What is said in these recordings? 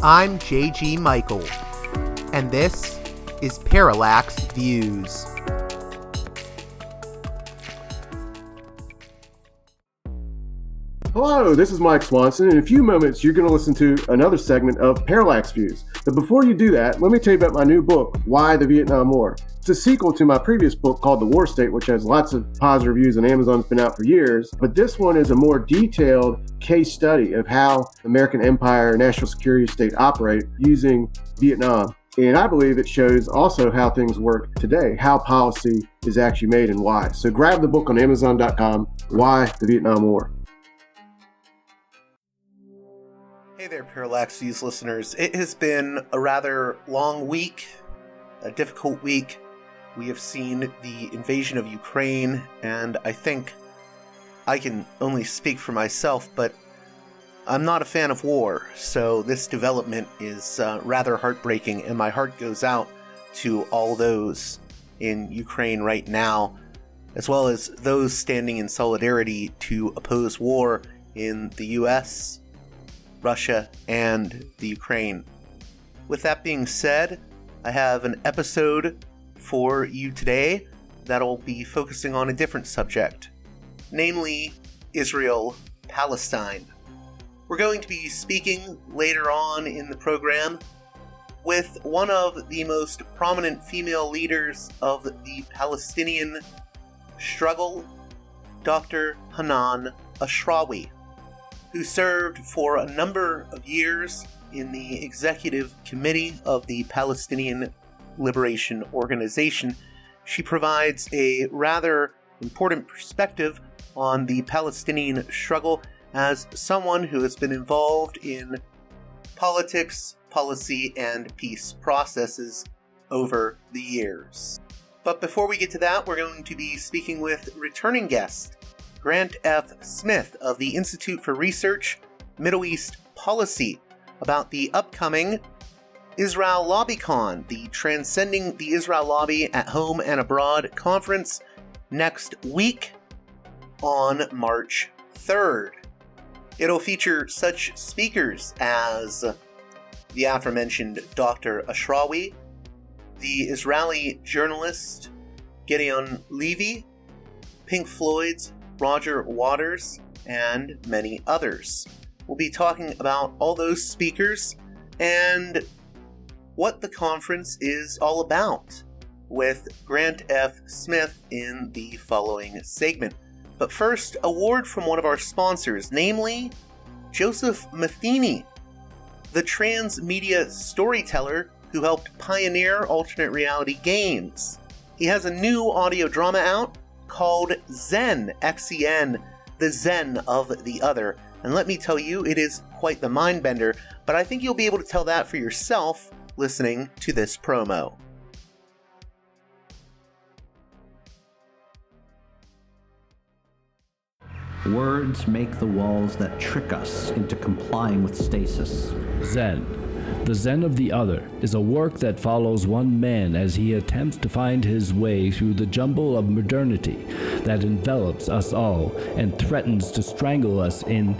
I'm J.G. Michael, and this is Parallax Views. Hello, this is Mike Swanson. In a few moments, you're going to listen to another segment of Parallax Views. But before you do that, let me tell you about my new book, Why the Vietnam War. It's a sequel to my previous book called The War State, which has lots of positive reviews and Amazon's been out for years. But this one is a more detailed case study of how the American empire, national security state operate using Vietnam. And I believe it shows also how things work today, how policy is actually made and why. So grab the book on Amazon.com, Why the Vietnam War. Hey there, Parallax Views listeners. It has been a rather long week, a difficult week. We have seen the invasion of Ukraine, and I think I can only speak for myself, but I'm not a fan of war, so this development is rather heartbreaking, and my heart goes out to all those in Ukraine right now, as well as those standing in solidarity to oppose war in the U.S., Russia, and the Ukraine. With that being said, I have an episode for you today that'll be focusing on a different subject, namely Israel-Palestine. We're going to be speaking later on in the program with one of the most prominent female leaders of the Palestinian struggle, Dr. Hanan Ashrawi, who served for a number of years in the executive committee of the Palestinian Liberation Organization. She provides a rather important perspective on the Palestinian struggle as someone who has been involved in politics, policy, and peace processes over the years. But before we get to that, we're going to be speaking with returning guest Grant F. Smith of the Institute for Research Middle East Policy about the upcoming Israel LobbyCon, the Transcending the Israel Lobby at Home and Abroad conference next week on March 3rd. It'll feature such speakers as the aforementioned Dr. Ashrawi, the Israeli journalist Gideon Levy, Pink Floyd's Roger Waters, and many others. We'll be talking about all those speakers and what the conference is all about with Grant F. Smith in the following segment. But first, a word from one of our sponsors, namely Joseph Matheny, the transmedia storyteller who helped pioneer alternate reality games. He has a new audio drama out called Zen, X-E-N, the Zen of the Other. And let me tell you, it is quite the mind-bender, but I think you'll be able to tell that for yourself listening to this promo. Words make the walls that trick us into complying with stasis. Zen, the Zen of the Other, is a work that follows one man as he attempts to find his way through the jumble of modernity that envelops us all and threatens to strangle us in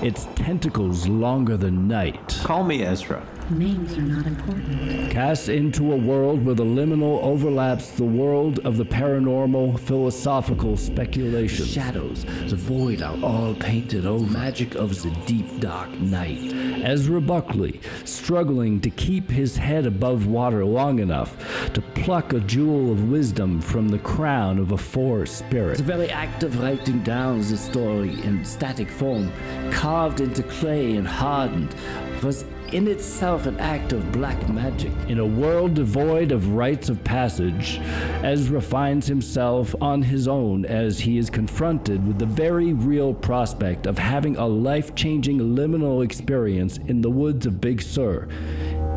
its tentacles longer than night. Call me Ezra. Names are not important. Cast into a world where the liminal overlaps the world of the paranormal, philosophical speculation. Shadows, the void are all painted over. Magic of the deep dark night. Ezra Buckley, struggling to keep his head above water long enough to pluck a jewel of wisdom from the crown of a forest spirit. The very act of writing down the story in static form, carved into clay and hardened, was in itself an act of black magic. In a world devoid of rites of passage, Ezra finds himself on his own as he is confronted with the very real prospect of having a life-changing liminal experience in the woods of Big Sur,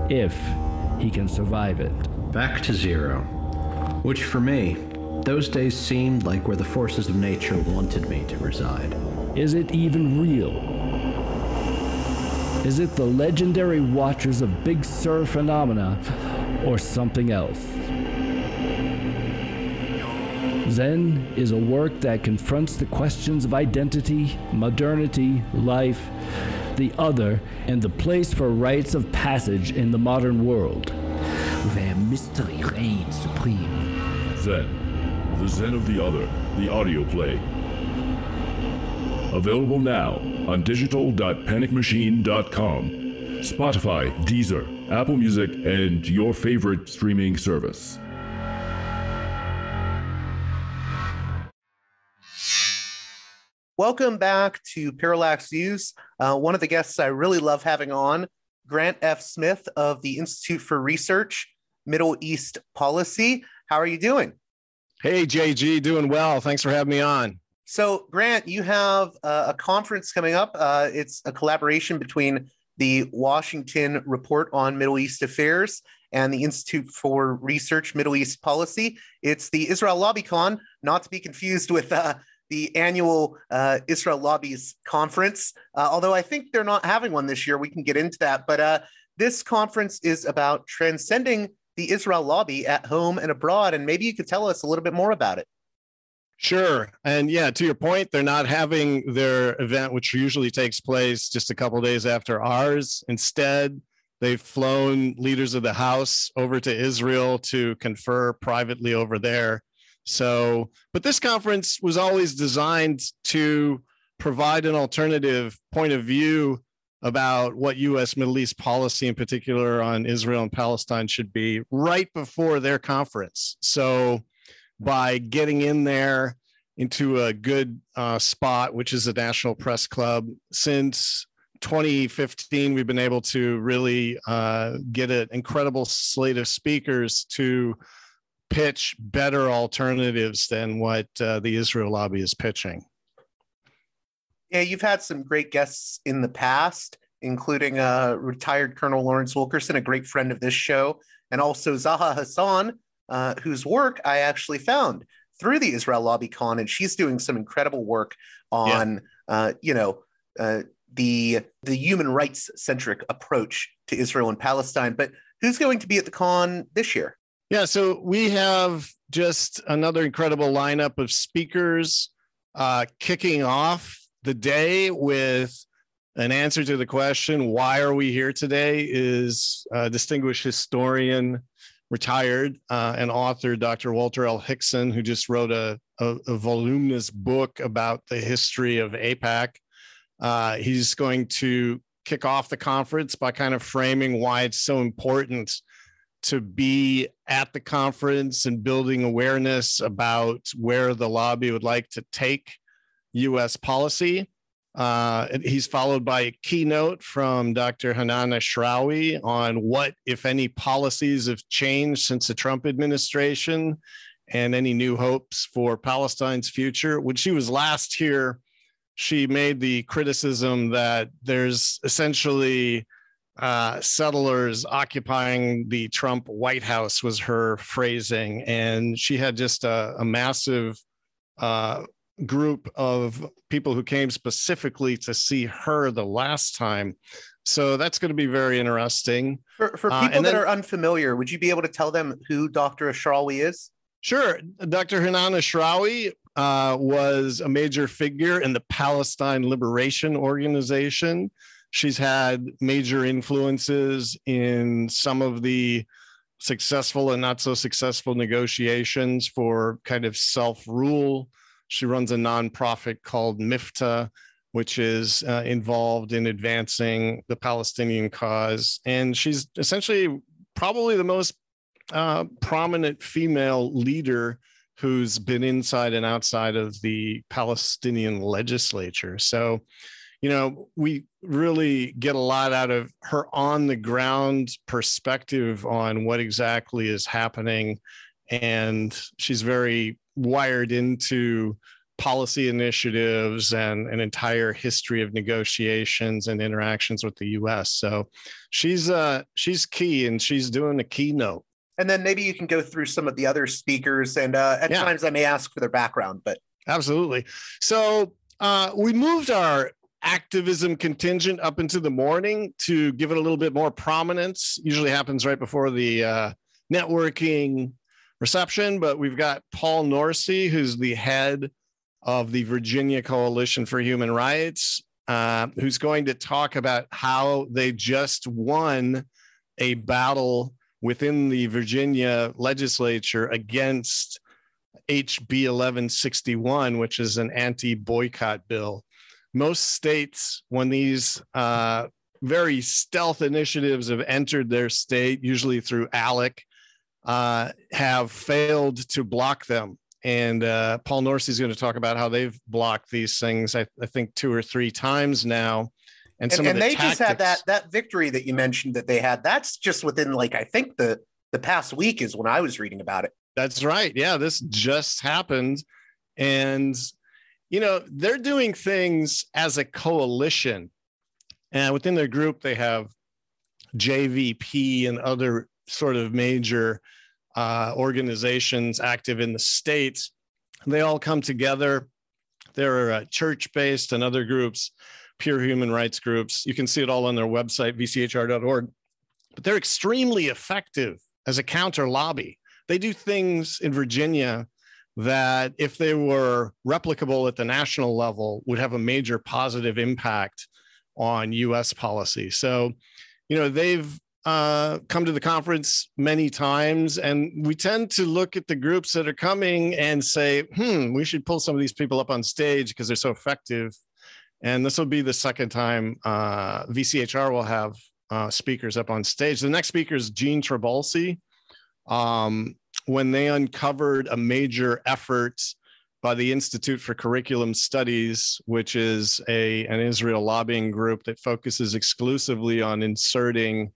if he can survive it. Back to zero, which for me, those days seemed like where the forces of nature wanted me to reside. Is it even real? Is it the legendary watchers of Big Sur phenomena, or something else? Zen is a work that confronts the questions of identity, modernity, life, the other, and the place for rites of passage in the modern world, where mystery reigns supreme. Zen, the Zen of the Other, the audio play. Available now on digital.panicmachine.com, Spotify, Deezer, Apple Music, and your favorite streaming service. Welcome back to Parallax Views. One of the guests I really love having on, Grant F. Smith of the Institute for Research Middle East Policy. How are you doing? Hey, JG, doing well. Thanks for having me on. So, Grant, you have a conference coming up. It's a collaboration between the Washington Report on Middle East Affairs and the Institute for Research Middle East Policy. It's the Israel LobbyCon, not to be confused with the annual Israel Lobbies Conference, although I think they're not having one this year. We can get into that. But this conference is about transcending the Israel lobby at home and abroad. And maybe you could tell us a little bit more about it. Sure. And yeah, to your point, they're not having their event, which usually takes place just a couple of days after ours. Instead, they've flown leaders of the House over to Israel to confer privately over there. So, but this conference was always designed to provide an alternative point of view about what U.S. Middle East policy, in particular on Israel and Palestine, should be right before their conference. So, by getting in there into a good spot, which is the National Press Club, since 2015, we've been able to really get an incredible slate of speakers to pitch better alternatives than what the Israel lobby is pitching. Yeah, you've had some great guests in the past, including retired Colonel Lawrence Wilkerson, a great friend of this show, and also Zaha Hassan, whose work I actually found through the Israel LobbyCon, and she's doing some incredible work on, the human rights centric approach to Israel and Palestine. But who's going to be at the con this year? Yeah, so we have just another incredible lineup of speakers kicking off the day with an answer to the question, why are we here today, is distinguished historian, retired, and author, Dr. Walter L. Hixson, who just wrote a voluminous book about the history of AIPAC. He's going to kick off the conference by kind of framing why it's so important to be at the conference and building awareness about where the lobby would like to take U.S. policy. He's followed by a keynote from Dr. Hanan Ashrawi on what, if any, policies have changed since the Trump administration and any new hopes for Palestine's future. When she was last here, she made the criticism that there's essentially settlers occupying the Trump White House, was her phrasing. And she had just a massive group of people who came specifically to see her the last time. So that's going to be very interesting. For people that are unfamiliar, would you be able to tell them who Dr. Ashrawi is? Sure. Dr. Hanan Ashrawi was a major figure in the Palestine Liberation Organization. She's had major influences in some of the successful and not so successful negotiations for kind of self-rule. She runs a nonprofit called Mifta, which is involved in advancing the Palestinian cause. And she's essentially probably the most prominent female leader who's been inside and outside of the Palestinian legislature. So, you know, we really get a lot out of her on the ground perspective on what exactly is happening. And she's very wired into policy initiatives and an entire history of negotiations and interactions with the U.S. So she's key, and she's doing a keynote. And then maybe you can go through some of the other speakers. And times I may ask for their background, but. Absolutely. So we moved our activism contingent up into the morning to give it a little bit more prominence. Usually happens right before the networking reception, but we've got Paul Norsey, who's the head of the Virginia Coalition for Human Rights, who's going to talk about how they just won a battle within the Virginia legislature against HB 1161, which is an anti-boycott bill. Most states, when these very stealth initiatives have entered their state, usually through ALEC, have failed to block them. And Paul Norsey is going to talk about how they've blocked these things, I think, 2 or 3 times now. And they tactics. Just had that victory that you mentioned that they had. That's just within, like, I think the past week is when I was reading about it. That's right. Yeah, this just happened. And, you know, they're doing things as a coalition. And within their group, they have JVP and other sort of major organizations active in the States. They all come together. They're church-based and other groups, pure human rights groups. You can see it all on their website, vchr.org. But they're extremely effective as a counter lobby. They do things in Virginia that, if they were replicable at the national level, would have a major positive impact on U.S. policy. So, you know, they've come to the conference many times, and we tend to look at the groups that are coming and say, we should pull some of these people up on stage because they're so effective. And this will be the second time VCHR will have speakers up on stage. The next speaker is Jean Trabulsi. When they uncovered a major effort by the Institute for Curriculum Studies, which is an Israel lobbying group that focuses exclusively on inserting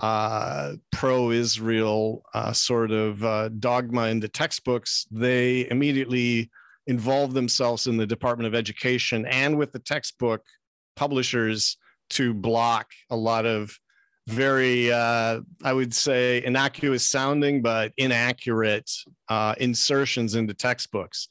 pro-Israel sort of dogma into textbooks, they immediately involved themselves in the Department of Education and with the textbook publishers to block a lot of very, I would say, innocuous sounding, but inaccurate insertions into textbooks.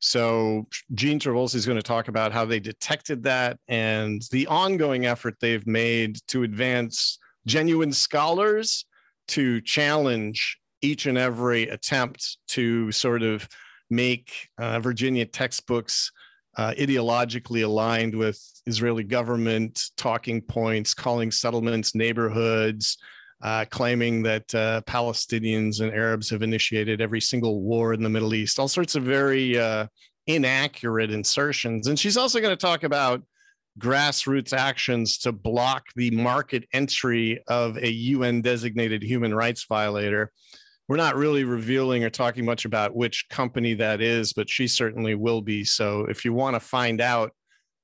So Jean Trabulsi is going to talk about how they detected that and the ongoing effort they've made to advance genuine scholars to challenge each and every attempt to sort of make Virginia textbooks ideologically aligned with Israeli government talking points, calling settlements neighborhoods, claiming that Palestinians and Arabs have initiated every single war in the Middle East, all sorts of very inaccurate insertions. And she's also going to talk about grassroots actions to block the market entry of a UN-designated human rights violator. We're not really revealing or talking much about which company that is, but she certainly will be. So if you want to find out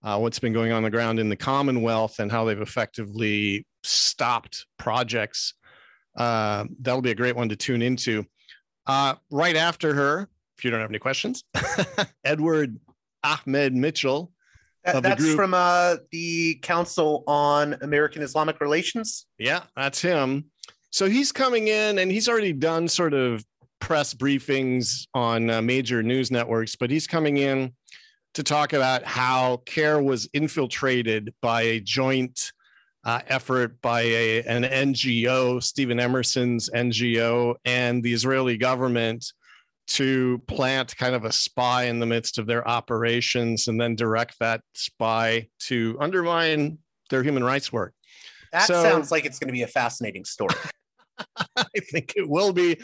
what's been going on the ground in the Commonwealth and how they've effectively stopped projects, that'll be a great one to tune into. Right after her, if you don't have any questions, Edward Ahmed Mitchell. That's from the Council on American Islamic Relations. Yeah, that's him. So he's coming in, and he's already done sort of press briefings on major news networks, but he's coming in to talk about how CARE was infiltrated by a joint effort by an NGO, Stephen Emerson's NGO, and the Israeli government to plant kind of a spy in the midst of their operations and then direct that spy to undermine their human rights work. That sounds like it's going to be a fascinating story. I think it will be,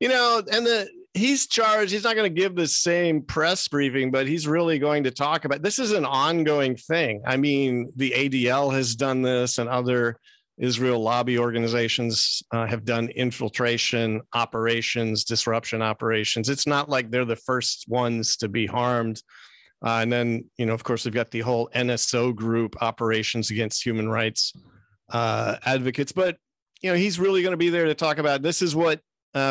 you know, and he's charged. He's not going to give the same press briefing, but he's really going to talk about this is an ongoing thing. I mean, the ADL has done this and other Israel lobby organizations have done infiltration operations, disruption operations. It's not like they're the first ones to be harmed. And then, you know, of course, we've got the whole NSO group, operations against human rights advocates. But, you know, he's really going to be there to talk about this is what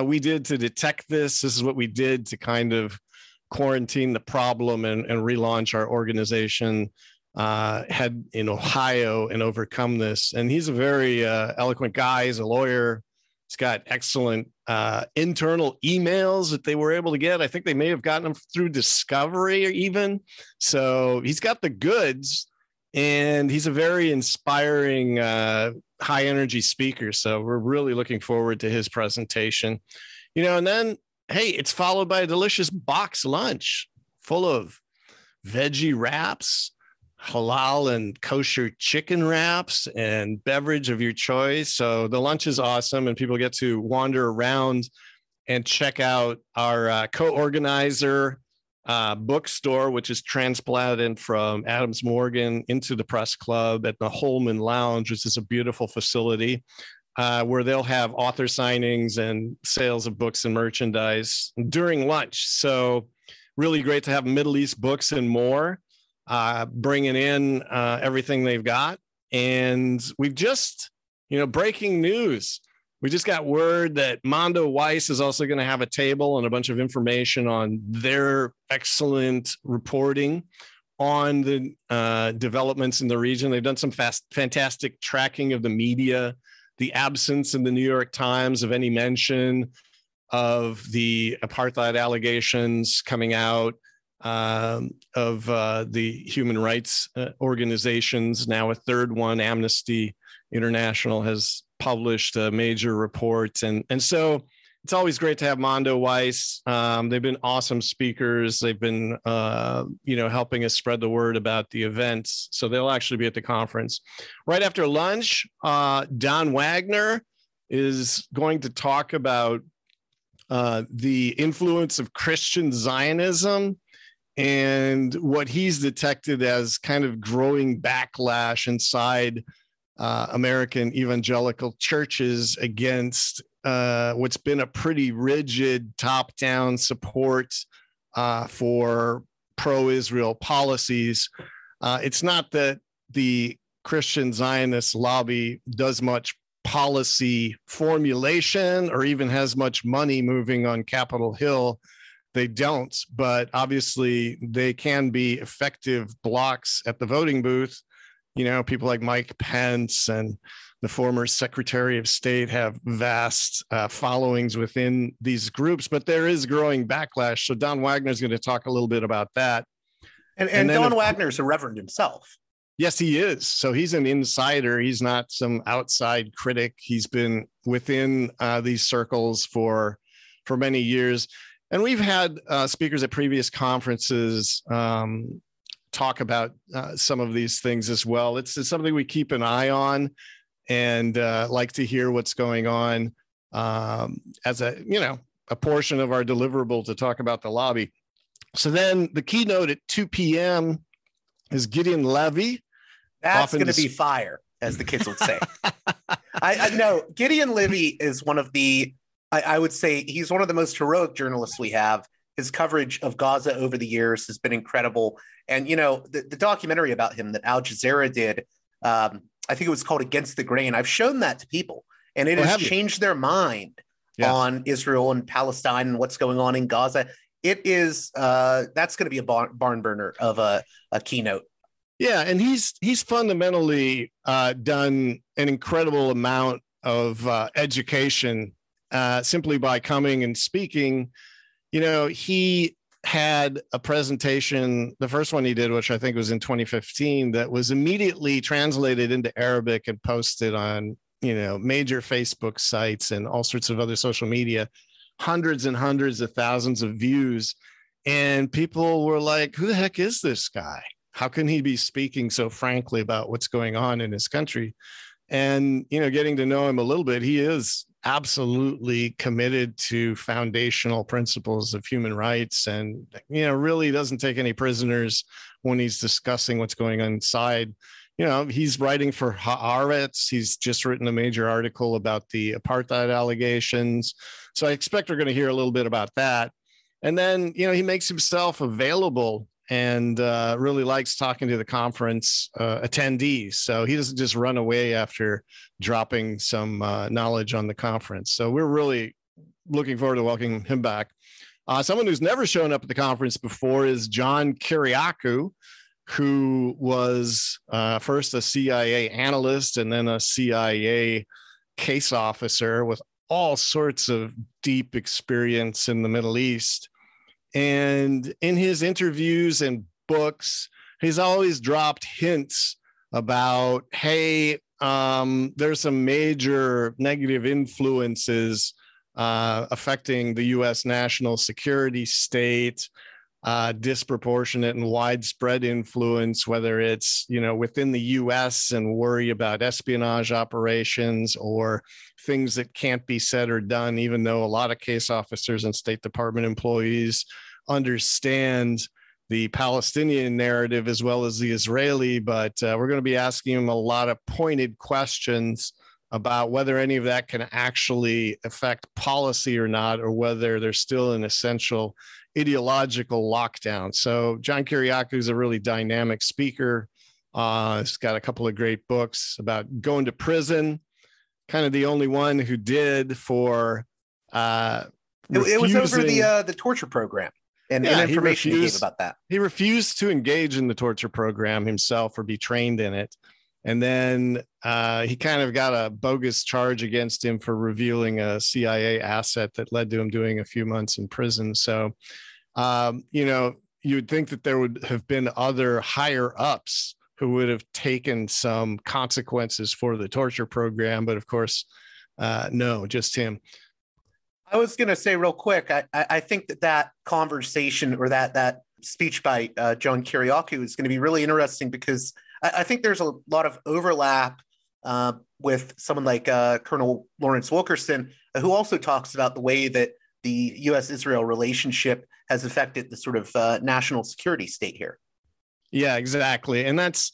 we did to detect this. This is what we did to kind of quarantine the problem and relaunch our organization had in Ohio and overcome this. And he's a very eloquent guy. He's a lawyer. He's got excellent internal emails that they were able to get. I think they may have gotten them through Discovery or even. So he's got the goods. And he's a very inspiring, high energy speaker. So we're really looking forward to his presentation, you know, and then, hey, it's followed by a delicious box lunch full of veggie wraps, halal and kosher chicken wraps and beverage of your choice. So the lunch is awesome, and people get to wander around and check out our co-organizer bookstore, which is transplanted from Adams Morgan into the Press Club at the Holman Lounge, which is a beautiful facility where they'll have author signings and sales of books and merchandise during lunch. So really great to have Middle East books and more, bringing in everything they've got. And we've just, breaking news. We just got word that Mondo Weiss is also going to have a table and a bunch of information on their excellent reporting on the developments in the region. They've done some fantastic tracking of the media, the absence in the New York Times of any mention of the apartheid allegations coming out, of the human rights organizations. Now a third one, Amnesty International, has published a major report. And so it's always great to have Mondo Weiss. They've been awesome speakers. They've been, helping us spread the word about the events. So they'll actually be at the conference. Right after lunch, Don Wagner is going to talk about the influence of Christian Zionism and what he's detected as kind of growing backlash inside American evangelical churches against what's been a pretty rigid top-down support for pro-Israel policies. It's not that the Christian Zionist lobby does much policy formulation or even has much money moving on Capitol Hill. They don't, but obviously they can be effective blocks at the voting booth. People like Mike Pence and the former Secretary of State have vast followings within these groups, but there is growing backlash. So Don Wagner is going to talk a little bit about that. And Don Wagner is a reverend himself. Yes, he is. So he's an insider. He's not some outside critic. He's been within these circles for many years. And we've had speakers at previous conferences talk about some of these things as well. It's something we keep an eye on and like to hear what's going on as a portion of our deliverable to talk about the lobby. So then the keynote at 2 p.m. is Gideon Levy. That's going to be fire, as the kids would say. I know Gideon Levy is one of the, I would say he's one of the most heroic journalists we have. His coverage of Gaza over the years has been incredible. And, the documentary about him that Al Jazeera did, I think it was called Against the Grain. I've shown that to people, and it has changed their mind on Israel and Palestine and what's going on in Gaza. It is that's going to be a barn burner of a keynote. Yeah. And he's fundamentally done an incredible amount of education simply by coming and speaking. He had a presentation, the first one he did, which I think was in 2015, that was immediately translated into Arabic and posted on, major Facebook sites and all sorts of other social media, hundreds and hundreds of thousands of views. And people were like, who the heck is this guy? How can he be speaking so frankly about what's going on in his country? And, getting to know him a little bit, he is absolutely committed to foundational principles of human rights and, really doesn't take any prisoners when he's discussing what's going on inside. He's writing for Haaretz. He's just written a major article about the apartheid allegations. So I expect we're going to hear a little bit about that. And then, he makes himself available and really likes talking to the conference attendees. So he doesn't just run away after dropping some knowledge on the conference. So we're really looking forward to welcoming him back. Someone who's never shown up at the conference before is John Kiriakou, who was first a CIA analyst and then a CIA case officer with all sorts of deep experience in the Middle East. And in his interviews and books, he's always dropped hints about, hey, there's some major negative influences affecting the U.S. national security state. disproportionate and widespread influence, whether it's, you know, within the U.S. and worry about espionage operations or things that can't be said or done, even though a lot of case officers and State Department employees understand the Palestinian narrative as well as the Israeli, but we're going to be asking them a lot of pointed questions about whether any of that can actually affect policy or not, or whether there's still an essential ideological lockdown. So John Kiriakou is a really dynamic speaker. He's got a couple of great books about going to prison, kind of the only one who did for it was over the torture program. And information he gave about that. He refused to engage in the torture program himself or be trained in it. And then he kind of got a bogus charge against him for revealing a CIA asset that led to him doing a few months in prison. So, you know, you would think that there would have been other higher ups who would have taken some consequences for the torture program. But of course, no, just him. I was going to say real quick, I think that conversation or that speech by John Kiriakou is going to be really interesting because I think there's a lot of overlap with someone like Colonel Lawrence Wilkerson, who also talks about the way that the U.S.-Israel relationship has affected the sort of national security state here. Yeah, exactly. And that's,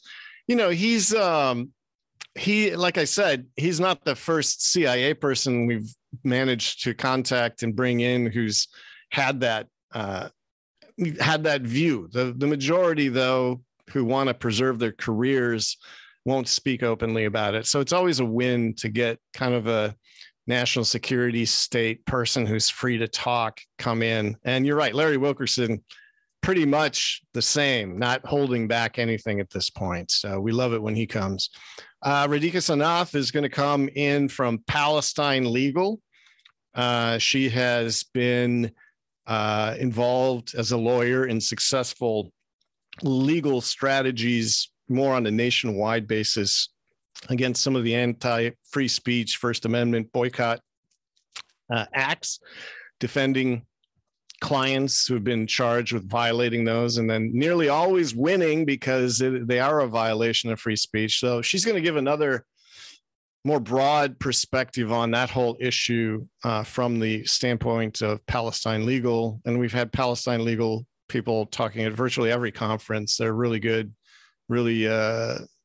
you know, he's like I said, he's not the first CIA person we've managed to contact and bring in who's had that view. The majority, though, who want to preserve their careers won't speak openly about it. So it's always a win to get kind of a national security state person who's free to talk, come in. And you're right, Larry Wilkerson, pretty much the same, not holding back anything at this point. So we love it when he comes. Radhika Sanath is going to come in from Palestine Legal. She has been involved as a lawyer in successful legal strategies more on a nationwide basis against some of the anti-free speech, First Amendment boycott acts, defending clients who have been charged with violating those and then nearly always winning because they are a violation of free speech. So she's going to give another more broad perspective on that whole issue from the standpoint of Palestine Legal. And we've had Palestine Legal people talking at virtually every conference. They're really good, really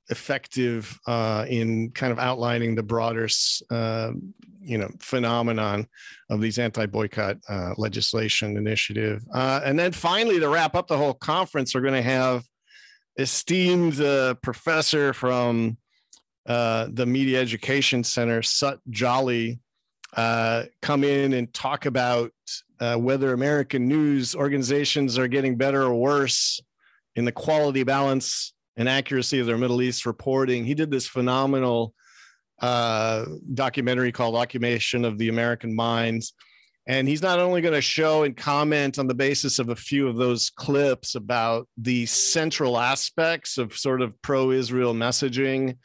effective in kind of outlining the broader, phenomenon of these anti-boycott legislation initiative. And then finally, to wrap up the whole conference, we're going to have esteemed professor from the Media Education Center, Sut Jolly, come in and talk about whether American news organizations are getting better or worse in the quality, balance, and accuracy of their Middle East reporting. He did this phenomenal documentary called Occupation of the American Minds. And he's not only going to show and comment on the basis of a few of those clips about the central aspects of sort of pro-Israel messaging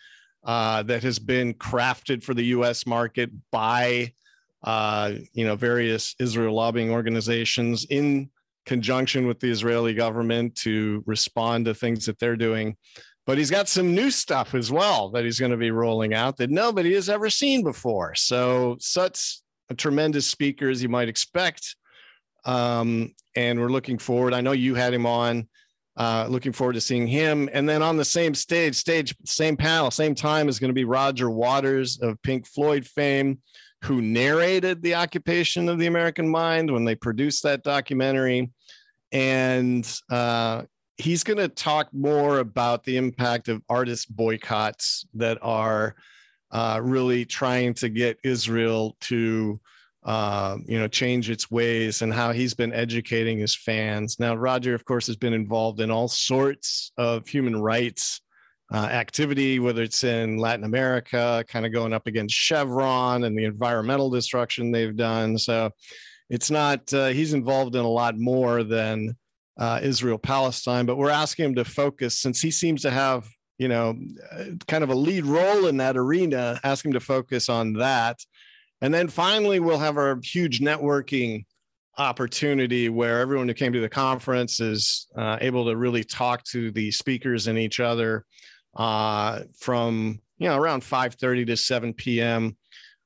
that has been crafted for the U.S. market by various Israel lobbying organizations in conjunction with the Israeli government to respond to things that they're doing. But he's got some new stuff as well that he's going to be rolling out that nobody has ever seen before. So such a tremendous speaker as you might expect. And we're looking forward. I know you had him on. Looking forward to seeing him. And then on the same stage, same panel, same time is going to be Roger Waters of Pink Floyd fame, who narrated the Occupation of the American Mind when they produced that documentary. And he's going to talk more about the impact of artist boycotts that are really trying to get Israel to change its ways and how he's been educating his fans. Now, Roger, of course, has been involved in all sorts of human rights activity, whether it's in Latin America, kind of going up against Chevron and the environmental destruction they've done. So it's not, he's involved in a lot more than Israel-Palestine, but we're asking him to focus, since he seems to have, you know, kind of a lead role in that arena, ask him to focus on that. And then finally, we'll have our huge networking opportunity where everyone who came to the conference is able to really talk to the speakers and each other from, you know, around 5:30 to 7 p.m.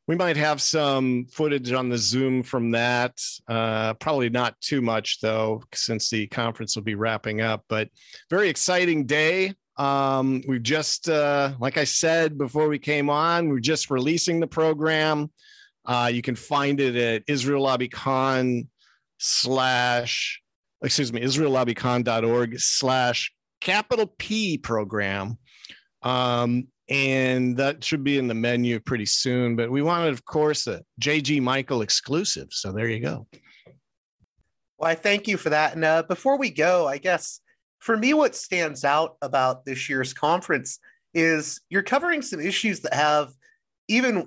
We might have some footage on the Zoom from that. Probably not too much, though, since the conference will be wrapping up. But very exciting day. We've just, like I said before we came on, we're just releasing the program. You can find it at IsraelLobbyCon.org/P program. And that should be in the menu pretty soon. But we wanted, of course, a J.G. Michael exclusive. So there you go. Well, I thank you for that. And before we go, I guess for me, what stands out about this year's conference is you're covering some issues that have even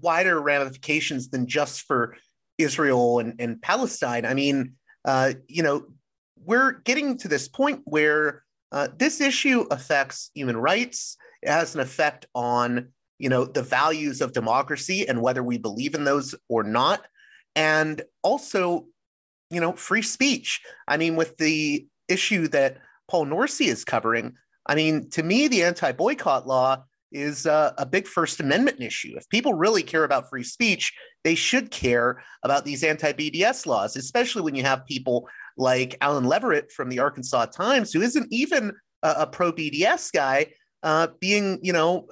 wider ramifications than just for Israel and Palestine. I mean, you know, we're getting to this point where this issue affects human rights. It has an effect on, you know, the values of democracy and whether we believe in those or not. And also, you know, free speech. I mean, with the issue that Paul Norsey is covering, I mean, to me, the anti-boycott law is a big First Amendment issue. If people really care about free speech, they should care about these anti-BDS laws, especially when you have people like Alan Leverett from the Arkansas Times, who isn't even a pro-BDS guy, being, you know,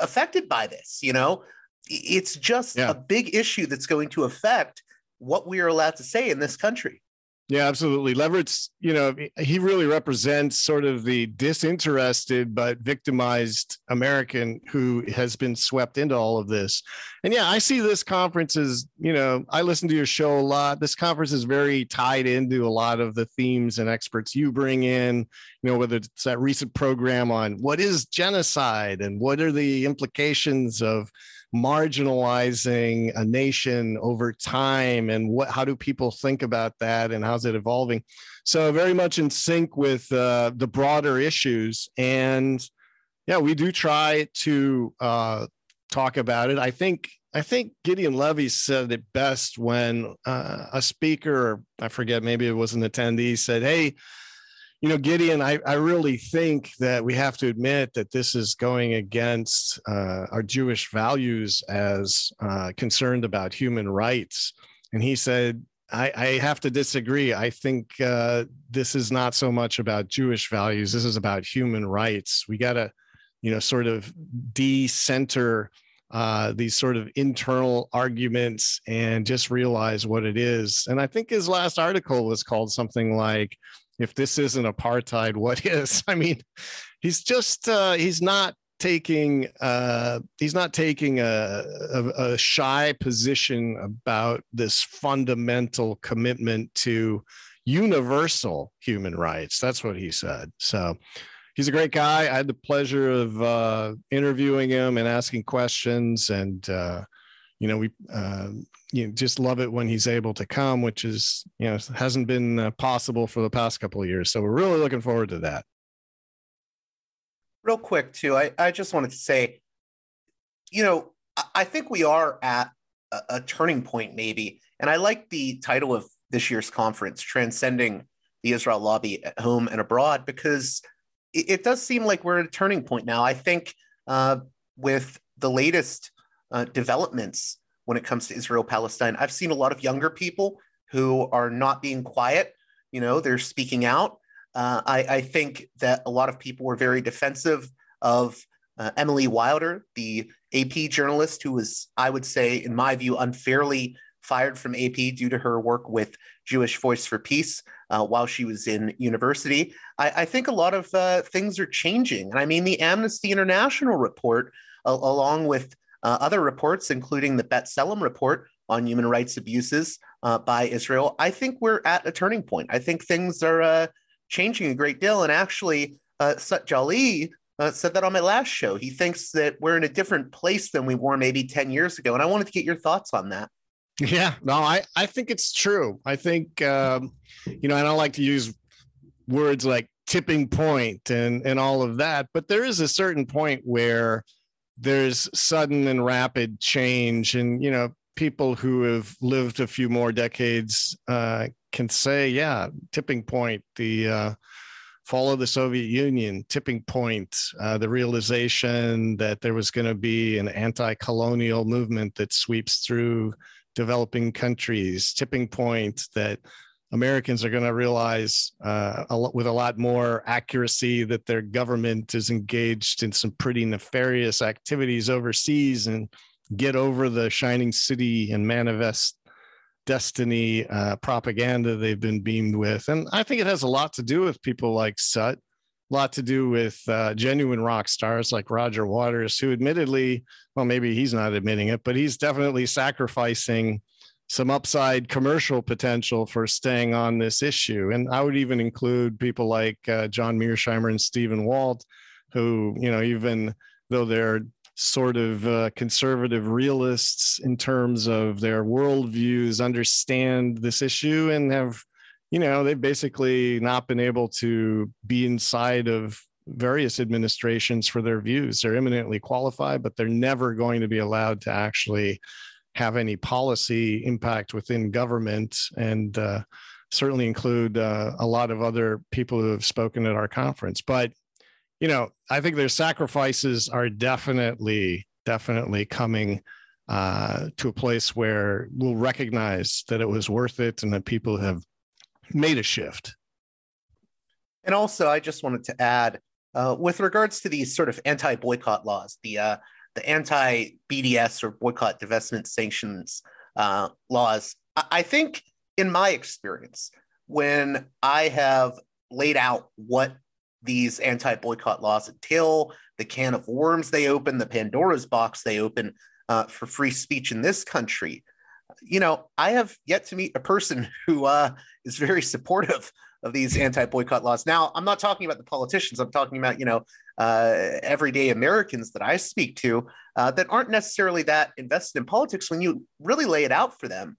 affected by this. You know, it's just a big issue that's going to affect what we are allowed to say in this country. Yeah, absolutely. Leverett's, you know, he really represents sort of the disinterested but victimized American who has been swept into all of this. And yeah, I see this conference as, you know, I listen to your show a lot. This conference is very tied into a lot of the themes and experts you bring in, you know, whether it's that recent program on what is genocide and what are the implications of marginalizing a nation over time, and what, how do people think about that, and how's it evolving? So very much in sync with the broader issues. And yeah, we do try to talk about it. I think Gideon Levy said it best when a speaker, or I forget, maybe it was an attendee, said, "Hey, you know, Gideon, I really think that we have to admit that this is going against our Jewish values as concerned about human rights." And he said, I have to disagree. I think this is not so much about Jewish values. This is about human rights. We got to, you know, sort of de-center these sort of internal arguments and just realize what it is. And I think his last article was called something like, "If this isn't apartheid, what is?" I mean, he's just he's not taking a shy position about this fundamental commitment to universal human rights. That's what he said. So he's a great guy. I had the pleasure of interviewing him and asking questions, and you know, we you know, just love it when he's able to come, which is, you know, hasn't been possible for the past couple of years. So we're really looking forward to that. Real quick, too, I just wanted to say, you know, I think we are at a turning point, maybe. And I like the title of this year's conference, Transcending the Israel Lobby at Home and Abroad, because it does seem like we're at a turning point now. I think with the latest developments when it comes to Israel-Palestine, I've seen a lot of younger people who are not being quiet. You know, they're speaking out. I think that a lot of people were very defensive of Emily Wilder, the AP journalist who was, I would say, in my view, unfairly fired from AP due to her work with Jewish Voice for Peace while she was in university. I think a lot of things are changing. And I mean, the Amnesty International report, along with other reports, including the B'Tselem report on human rights abuses by Israel, I think we're at a turning point. I think things are changing a great deal. And actually, Saad Jali said that on my last show. He thinks that we're in a different place than we were maybe 10 years ago. And I wanted to get your thoughts on that. Yeah, no, I think it's true. I think, you know, I don't like to use words like tipping point and all of that, but there is a certain point where there's sudden and rapid change. And, you know, people who have lived a few more decades can say, yeah, tipping point, the fall of the Soviet Union, tipping point, the realization that there was going to be an anti-colonial movement that sweeps through developing countries, tipping point that Americans are going to realize with a lot more accuracy that their government is engaged in some pretty nefarious activities overseas, and get over the shining city and manifest destiny propaganda they've been beamed with. And I think it has a lot to do with people like Sut, a lot to do with genuine rock stars like Roger Waters, who admittedly, well, maybe he's not admitting it, but he's definitely sacrificing some upside commercial potential for staying on this issue. And I would even include people like John Mearsheimer and Stephen Walt, who, you know, even though they're sort of conservative realists in terms of their worldviews, understand this issue and have, you know, they've basically not been able to be inside of various administrations for their views. They're eminently qualified, but they're never going to be allowed to actually have any policy impact within government, and certainly include a lot of other people who have spoken at our conference. But you know, I think their sacrifices are definitely coming to a place where we'll recognize that it was worth it and that people have made a shift. And also, I just wanted to add, with regards to these sort of anti-boycott laws, the anti-BDS or boycott, divestment, sanctions laws, I think in my experience, when I have laid out what these anti-boycott laws entail, the can of worms they open, the Pandora's box they open for free speech in this country, you know, I have yet to meet a person who is very supportive of these anti-boycott laws. Now, I'm not talking about the politicians. I'm talking about, you know, everyday Americans that I speak to that aren't necessarily that invested in politics. When you really lay it out for them,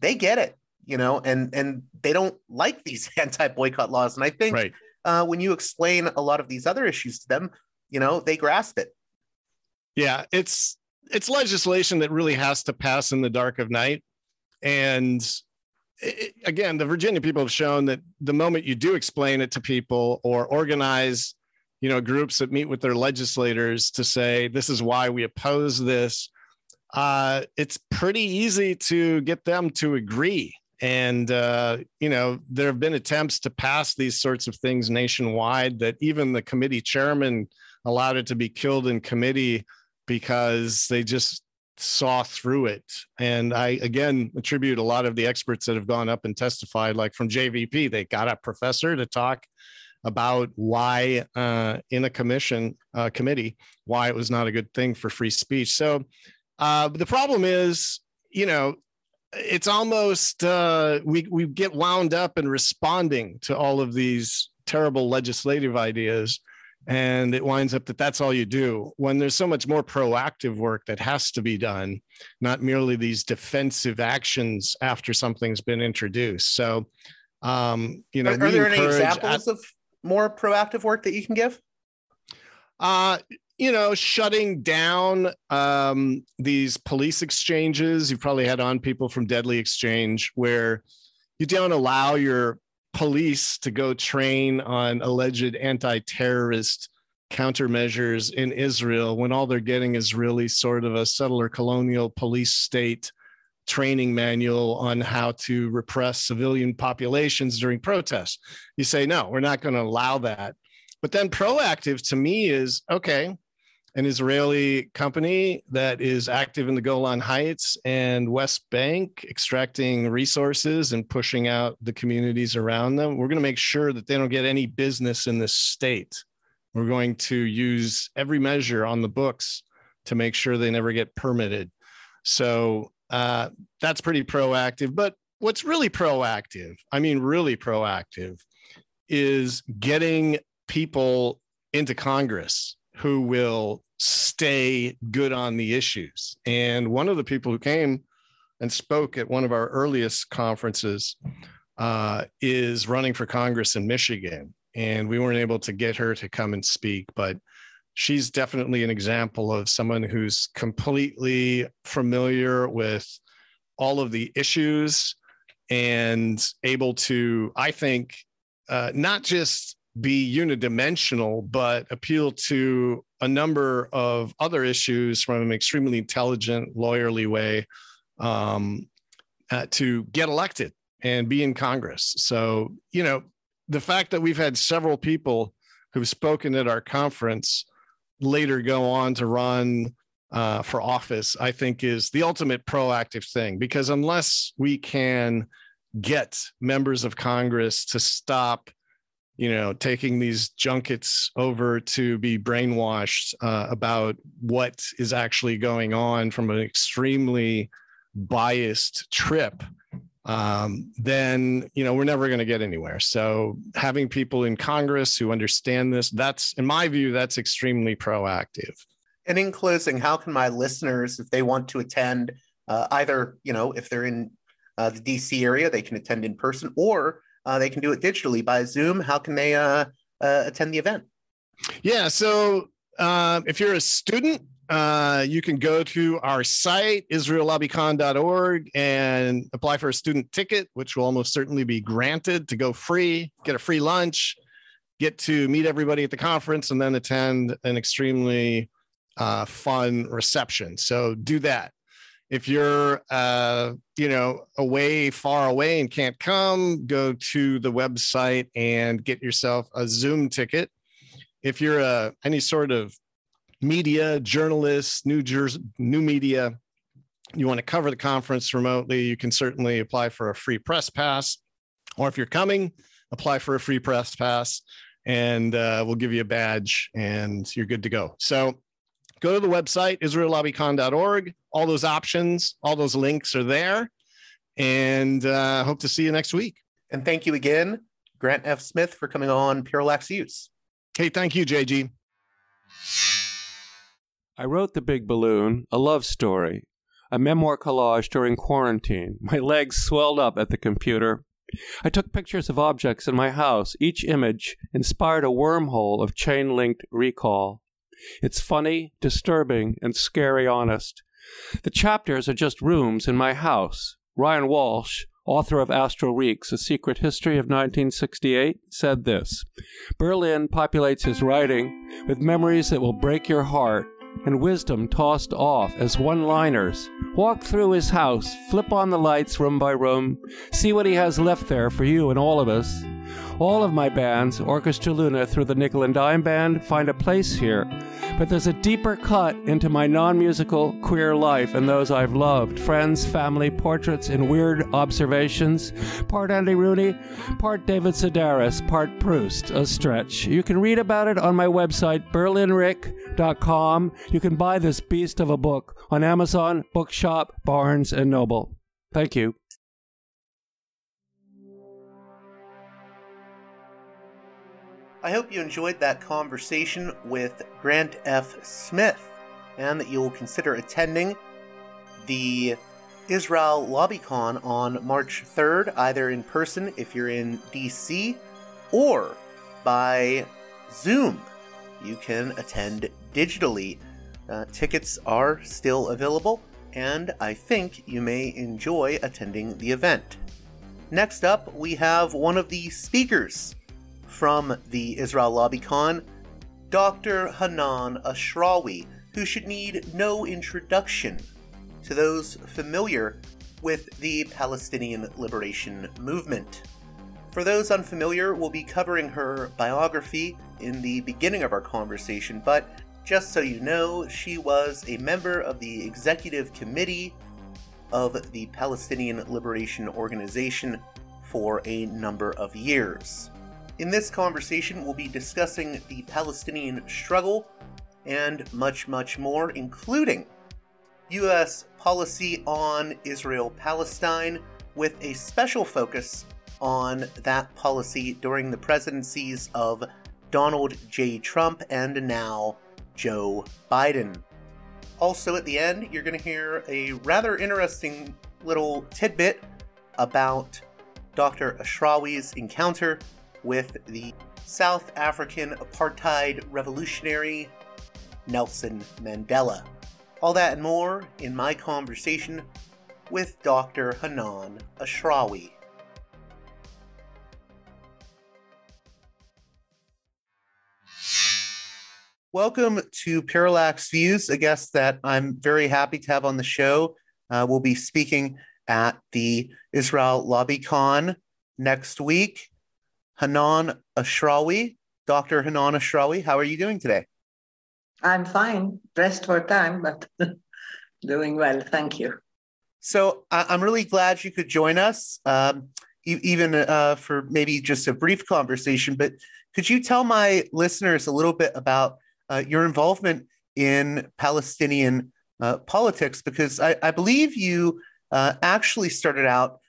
they get it, you know, and they don't like these anti-boycott laws. And I think right. When you explain a lot of these other issues to them, you know, they grasp it. Yeah, it's legislation that really has to pass in the dark of night. And it, again, the Virginia people have shown that the moment you do explain it to people or organize, you know, groups that meet with their legislators to say, this is why we oppose this, it's pretty easy to get them to agree. And, you know, there have been attempts to pass these sorts of things nationwide that even the committee chairman allowed it to be killed in committee because they just saw through it. And I, again, attribute a lot of the experts that have gone up and testified, like from JVP, they got a professor to talk about why in a committee, why it was not a good thing for free speech. So the problem is, you know, it's almost we get wound up in responding to all of these terrible legislative ideas, and it winds up that that's all you do when there's so much more proactive work that has to be done, not merely these defensive actions after something's been introduced. So, you know, are there any examples of more proactive work that you can give? You know, shutting down these police exchanges. You've probably had on people from Deadly Exchange, where you don't allow your police to go train on alleged anti-terrorist countermeasures in Israel when all they're getting is really sort of a settler colonial police state training manual on how to repress civilian populations during protests. You say, no, we're not going to allow that. But then proactive to me is, okay, an Israeli company that is active in the Golan Heights and West Bank, extracting resources and pushing out the communities around them, we're going to make sure that they don't get any business in this state. We're going to use every measure on the books to make sure they never get permitted. So that's pretty proactive. But what's really proactive, I mean really proactive, is getting people into Congress who will stay good on the issues. And one of the people who came and spoke at one of our earliest conferences is running for Congress in Michigan. And we weren't able to get her to come and speak, but she's definitely an example of someone who's completely familiar with all of the issues and able to, I think, not just be unidimensional, but appeal to a number of other issues from an extremely intelligent, lawyerly way to get elected and be in Congress. So, you know, the fact that we've had several people who've spoken at our conference later go on to run for office, I think is the ultimate proactive thing, because unless we can get members of Congress to stop, you know, taking these junkets over to be brainwashed about what is actually going on from an extremely biased trip, then, you know, we're never going to get anywhere. So having people in Congress who understand this, that's, in my view, that's extremely proactive. And in closing, how can my listeners, if they want to attend, either, you know, if they're in the DC area, they can attend in person, or they can do it digitally by Zoom. How can they attend the event? Yeah, so if you're a student, you can go to our site, israellobbycon.org, and apply for a student ticket, which will almost certainly be granted, to go free, get a free lunch, get to meet everybody at the conference, and then attend an extremely fun reception. So do that. If you're, you know, away, far away and can't come, go to the website and get yourself a Zoom ticket. If you're any sort of media journalist, new media, you want to cover the conference remotely, you can certainly apply for a free press pass. Or if you're coming, apply for a free press pass, and we'll give you a badge and you're good to go. So go to the website, israellobbycon.org. All those options, all those links are there. And hope to see you next week. And thank you again, Grant F. Smith, for coming on Parallax Views. Hey, thank you, JG. I wrote The Big Balloon, a love story, a memoir collage during quarantine. My legs swelled up at the computer. I took pictures of objects in my house. Each image inspired a wormhole of chain-linked recall. It's funny, disturbing, and scary honest. The chapters are just rooms in my house. Ryan Walsh, author of Astral Reeks, A Secret History of 1968, said this: Berlin populates his writing with memories that will break your heart and wisdom tossed off as one-liners. Walk through his house, flip on the lights room by room, see what he has left there for you and all of us. All of my bands, Orchestra Luna through the Nickel and Dime Band, find a place here. But there's a deeper cut into my non-musical queer life and those I've loved. Friends, family, portraits, and weird observations. Part Andy Rooney, part David Sedaris, part Proust, a stretch. You can read about it on my website, berlinrick.com. You can buy this beast of a book on Amazon, Bookshop, Barnes, and Noble. Thank you. I hope you enjoyed that conversation with Grant F. Smith, and that you will consider attending the Israel LobbyCon on March 3rd, either in person if you're in DC, or by Zoom. You can attend digitally. Tickets are still available, and I think you may enjoy attending the event. Next up, we have one of the speakers from the Israel LobbyCon, Dr. Hanan Ashrawi, who should need no introduction to those familiar with the Palestinian Liberation Movement. For those unfamiliar, we'll be covering her biography in the beginning of our conversation, but just so you know, she was a member of the Executive Committee of the Palestinian Liberation Organization for a number of years. In this conversation, we'll be discussing the Palestinian struggle and much, much more, including U.S. policy on Israel-Palestine, with a special focus on that policy during the presidencies of Donald J. Trump and now Joe Biden. Also at the end, you're going to hear a rather interesting little tidbit about Dr. Ashrawi's encounter with the South African apartheid revolutionary Nelson Mandela. All that and more in my conversation with Dr. Hanan Ashrawi. Welcome to Parallax Views, a guest that I'm very happy to have on the show. We'll be speaking at the Israel LobbyCon next week. Hanan Ashrawi, Dr. Hanan Ashrawi, how are you doing today? I'm fine, pressed for time, but doing well, thank you. So I'm really glad you could join us, even for maybe just a brief conversation, but could you tell my listeners a little bit about your involvement in Palestinian politics? Because I believe you actually started out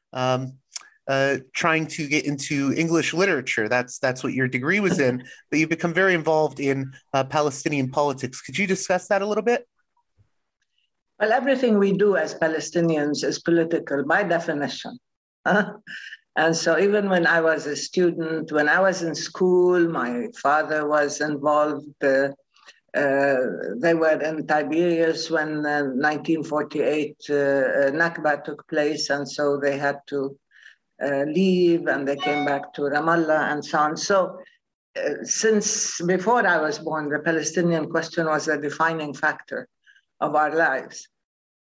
trying to get into English literature. That's what your degree was in, but you've become very involved in Palestinian politics. Could you discuss that a little bit? Well, everything we do as Palestinians is political by definition. And so even when I was a student, when I was in school, my father was involved. They were in Tiberias when 1948 Nakba took place. And so they had to leave and they came back to Ramallah and so on. So since before I was born, the Palestinian question was a defining factor of our lives.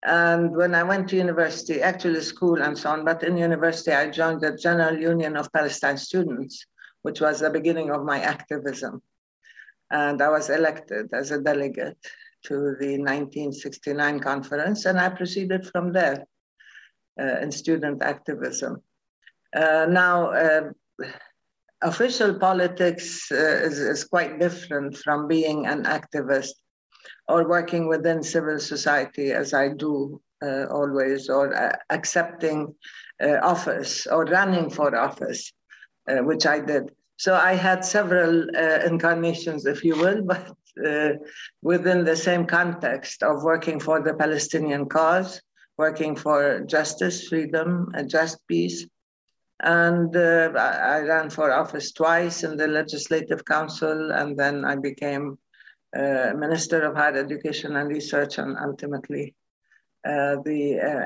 And when I went to university, actually school and so on, but in university, I joined the General Union of Palestine Students, which was the beginning of my activism. And I was elected as a delegate to the 1969 conference, and I proceeded from there in student activism. Official politics is quite different from being an activist or working within civil society as I do always, or accepting office or running for office, which I did. So I had several incarnations, if you will, but within the same context of working for the Palestinian cause, working for justice, freedom, a just peace. And I ran for office twice in the Legislative Council, and then I became Minister of Higher Education and Research, and ultimately a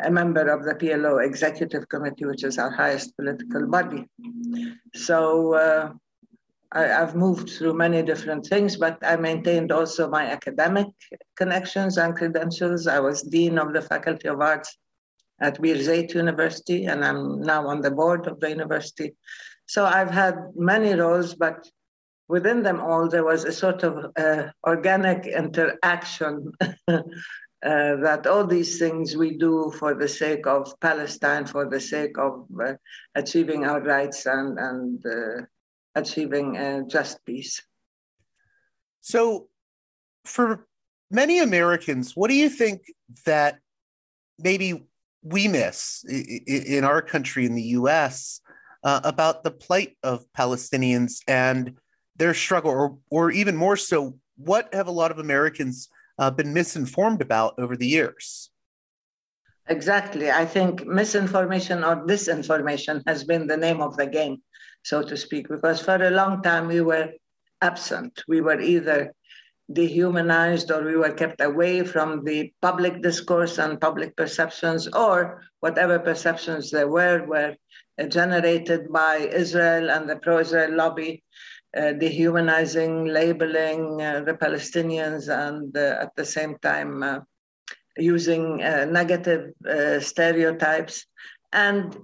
member of the PLO Executive Committee, which is our highest political body. So I've moved through many different things, but I maintained also my academic connections and credentials. I was Dean of the Faculty of Arts at Bir Zayt University, and I'm now on the board of the university. So I've had many roles, but within them all, there was a sort of organic interaction that all these things we do for the sake of Palestine, for the sake of achieving our rights and achieving a just peace. So for many Americans, what do you think that maybe we miss in our country, in the US, about the plight of Palestinians and their struggle, or even more so, what have a lot of Americans been misinformed about over the years? Exactly. I think misinformation or disinformation has been the name of the game, so to speak, because for a long time we were absent. We were either dehumanized or we were kept away from the public discourse and public perceptions, or whatever perceptions there were generated by Israel and the pro-Israel lobby, dehumanizing, labeling the Palestinians, and at the same time using negative stereotypes and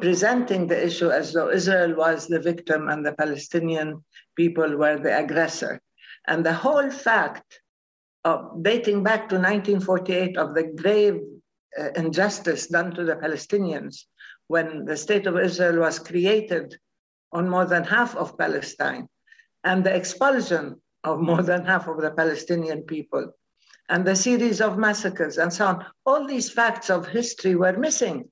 presenting the issue as though Israel was the victim and the Palestinian people were the aggressor. And the whole fact of dating back to 1948 of the grave injustice done to the Palestinians when the state of Israel was created on more than half of Palestine, and the expulsion of more than half of the Palestinian people, and the series of massacres and so on. All these facts of history were missing.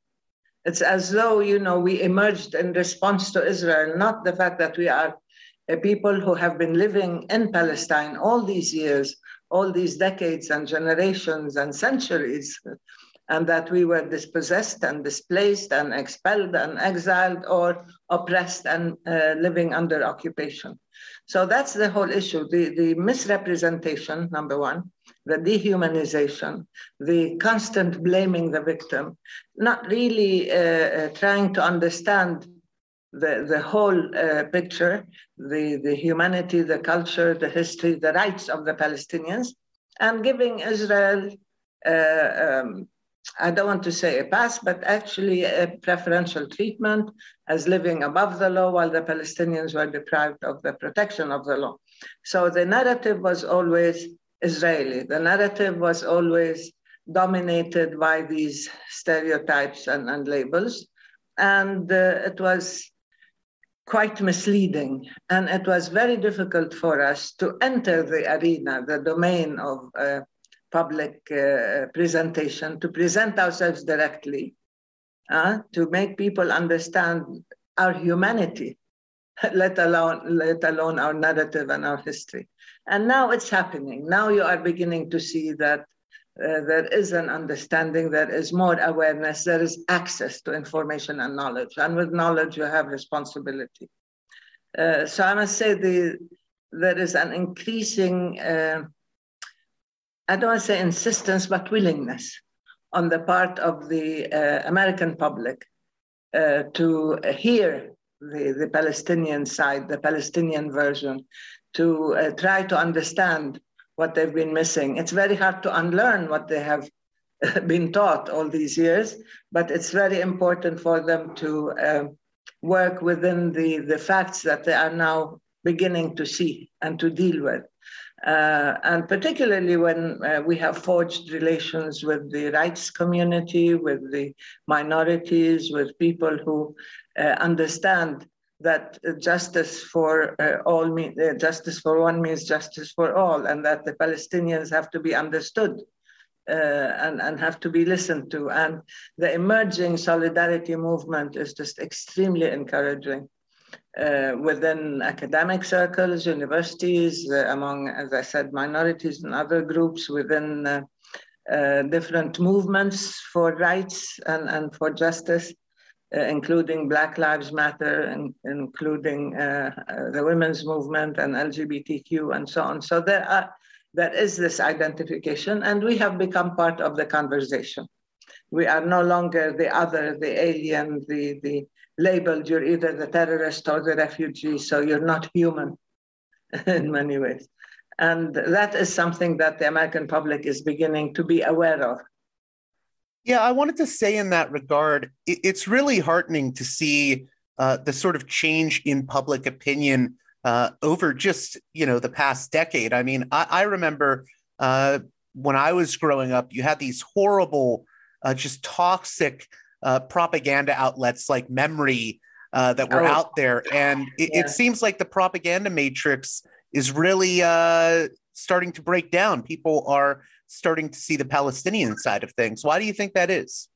It's as though, we emerged in response to Israel, not the fact that we are a people who have been living in Palestine all these years, all these decades and generations and centuries, and that we were dispossessed and displaced and expelled and exiled or oppressed and living under occupation. So that's the whole issue, the misrepresentation, number one, the dehumanization, the constant blaming the victim, not really trying to understand the whole picture, the humanity, the culture, the history, the rights of the Palestinians, and giving Israel, I don't want to say a pass, but actually a preferential treatment as living above the law while the Palestinians were deprived of the protection of the law. So the narrative was always Israeli. The narrative was always dominated by these stereotypes and labels. And it was quite misleading. And it was very difficult for us to enter the arena, the domain of public presentation, to present ourselves directly, to make people understand our humanity, let alone our narrative and our history. And now it's happening. Now you are beginning to see that there is an understanding, there is more awareness, there is access to information and knowledge. And with knowledge, you have responsibility. So I must say there is an increasing, I don't want to say insistence, but willingness on the part of the American public to hear the Palestinian side, the Palestinian version, to try to understand what they've been missing. It's very hard to unlearn what they have been taught all these years, but it's very important for them to work within the facts that they are now beginning to see and to deal with. And particularly when we have forged relations with the rights community, with the minorities, with people who understand that justice for all means, justice for one means justice for all, and that the Palestinians have to be understood and have to be listened to. And the emerging solidarity movement is just extremely encouraging. Within academic circles, universities, among, as I said, minorities and other groups, within different movements for rights and for justice, including Black Lives Matter, and including the women's movement and LGBTQ and so on. So there is this identification, and we have become part of the conversation. We are no longer the other, the alien, the labeled. You're either the terrorist or the refugee, so you're not human in many ways. And that is something that the American public is beginning to be aware of. Yeah, I wanted to say in that regard, it's really heartening to see the sort of change in public opinion over just, the past decade. I mean, I remember when I was growing up, you had these horrible, just toxic propaganda outlets like Memory that were out there. And it seems like the propaganda matrix is really starting to break down. People are starting to see the Palestinian side of things. Why do you think that is?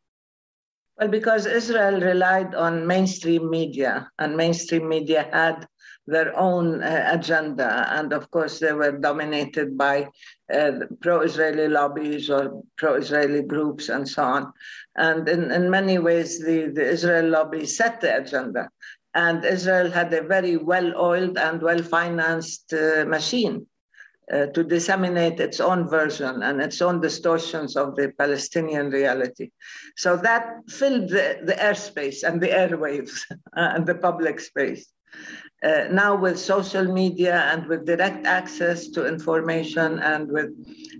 Well, because Israel relied on mainstream media, and mainstream media had their own agenda. And of course, they were dominated by pro-Israeli lobbies or pro-Israeli groups and so on. And in many ways, the Israel lobby set the agenda. And Israel had a very well-oiled and well-financed machine to disseminate its own version and its own distortions of the Palestinian reality. So that filled the airspace and the airwaves and the public space. Now with social media and with direct access to information and with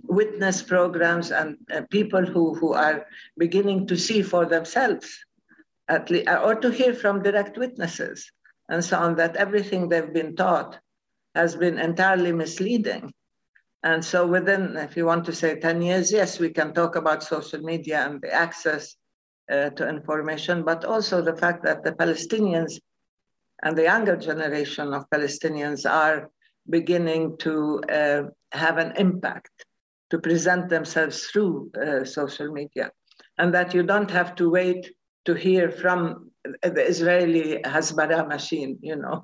witness programs and people who are beginning to see for themselves, at least, or to hear from direct witnesses and so on, that everything they've been taught has been entirely misleading. And so within, if you want to say 10 years, yes, we can talk about social media and the access to information, but also the fact that the Palestinians and the younger generation of Palestinians are beginning to have an impact, to present themselves through social media, and that you don't have to wait to hear from the Israeli Hasbara machine, you know,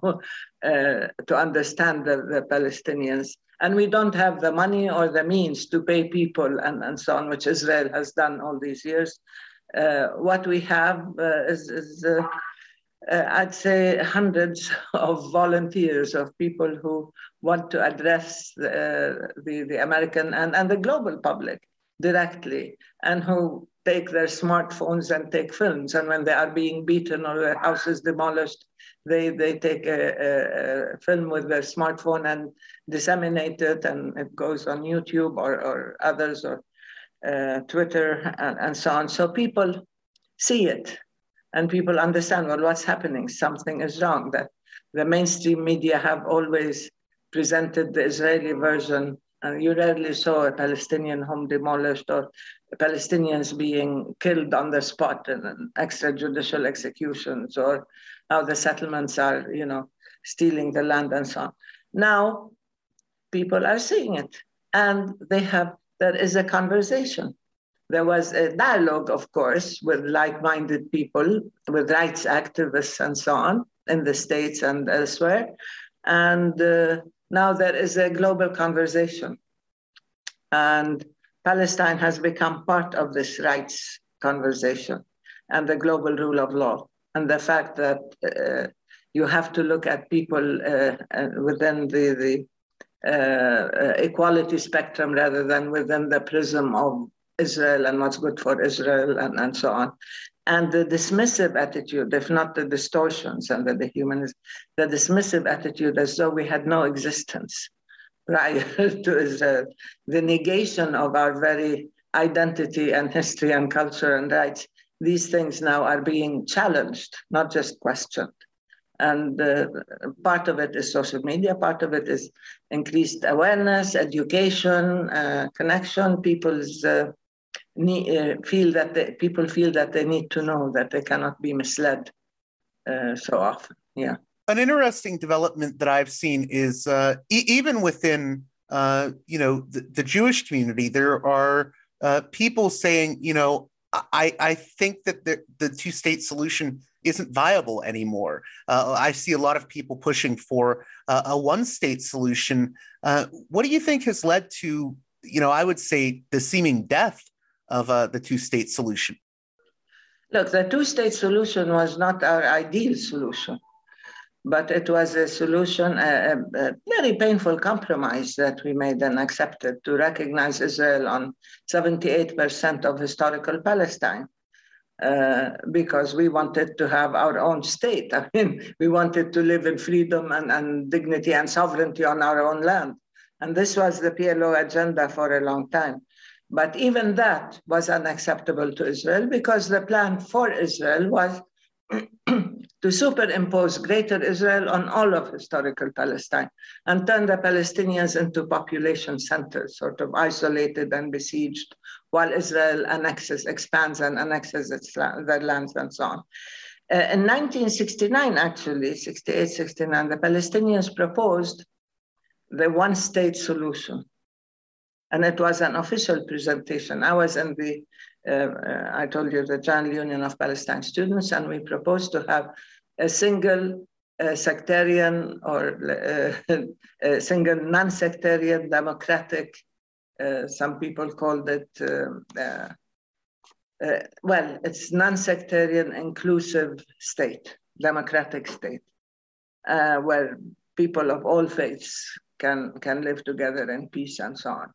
to understand the Palestinians. And we don't have the money or the means to pay people and so on, which Israel has done all these years. What we have is I'd say, hundreds of volunteers, of people who want to address the American and the global public directly, and who take their smartphones and take films. And when they are being beaten or their house is demolished, they take a film with their smartphone and disseminate it, and it goes on YouTube or others, or Twitter and so on. So people see it and people understand, well, what's happening? Something is wrong. That the mainstream media have always presented the Israeli version, and you rarely saw a Palestinian home demolished or Palestinians being killed on the spot and extrajudicial executions, or how the settlements are, you know, stealing the land and so on. Now, people are seeing it, and there is a conversation. There was a dialogue, of course, with like-minded people, with rights activists and so on, in the States and elsewhere. And now there is a global conversation. And Palestine has become part of this rights conversation and the global rule of law. And the fact that you have to look at people within the equality spectrum rather than within the prism of Israel and what's good for Israel and so on. And the dismissive attitude, if not the distortions and the dehumanism, the dismissive attitude as though we had no existence prior to Israel. The negation of our very identity and history and culture and rights, these things now are being challenged, not just questioned. And part of it is social media, part of it is increased awareness, education, connection. People feel that they need to know, that they cannot be misled so often. Yeah. An interesting development that I've seen is even within the Jewish community, there are people saying, you know, I think that the two-state solution isn't viable anymore. I see a lot of people pushing for a one-state solution. What do you think has led to, you know, I would say the seeming death of the two-state solution? Look, the two-state solution was not our ideal solution, but it was a solution, a very painful compromise that we made and accepted to recognize Israel on 78% of historical Palestine, because we wanted to have our own state. I mean, we wanted to live in freedom and dignity and sovereignty on our own land. And this was the PLO agenda for a long time. But even that was unacceptable to Israel, because the plan for Israel was to superimpose Greater Israel on all of historical Palestine and turn the Palestinians into population centers, sort of isolated and besieged, while Israel expands and annexes their lands and so on. In 1969, actually, 68, 69, the Palestinians proposed the one-state solution. And it was an official presentation. I was in I told you, the General Union of Palestine Students, and we proposed to have a single sectarian or a single non-sectarian democratic, some people called it, well, it's non-sectarian inclusive state, democratic state, where people of all faiths can live together in peace and so on.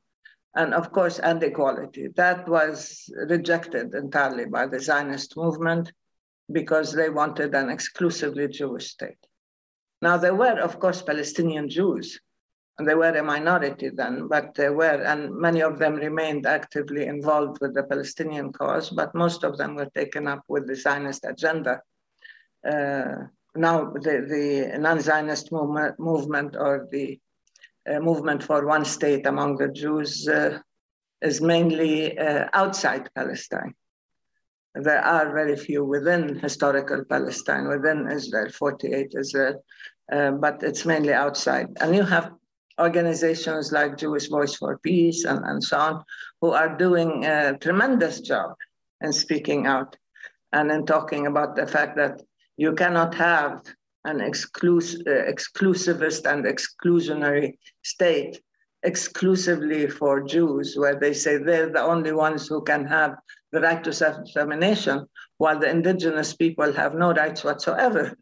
And of course, and equality. That was rejected entirely by the Zionist movement, because they wanted an exclusively Jewish state. Now, there were, of course, Palestinian Jews, and they were a minority then, but they were, and many of them remained actively involved with the Palestinian cause, but most of them were taken up with the Zionist agenda. Now, the non-Zionist movement or the movement for one state among the Jews is mainly outside Palestine. There are very few within historical Palestine, within Israel, 48 Israel, but it's mainly outside. And you have organizations like Jewish Voice for Peace and so on, who are doing a tremendous job in speaking out. and then talking about the fact that you cannot have an exclusivist and exclusionary state exclusively for Jews, where they say they're the only ones who can have the right to self-determination, while the indigenous people have no rights whatsoever.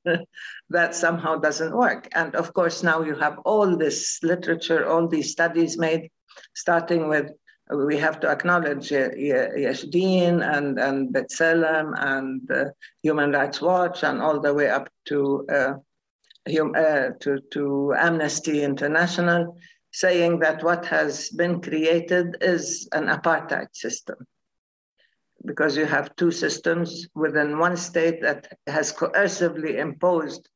That somehow doesn't work. And of course, now you have all this literature, all these studies made, starting with, we have to acknowledge Yesh Din and B'Tselem and Human Rights Watch and all the way up to Amnesty International, saying that what has been created is an apartheid system, because you have two systems within one state that has coercively imposed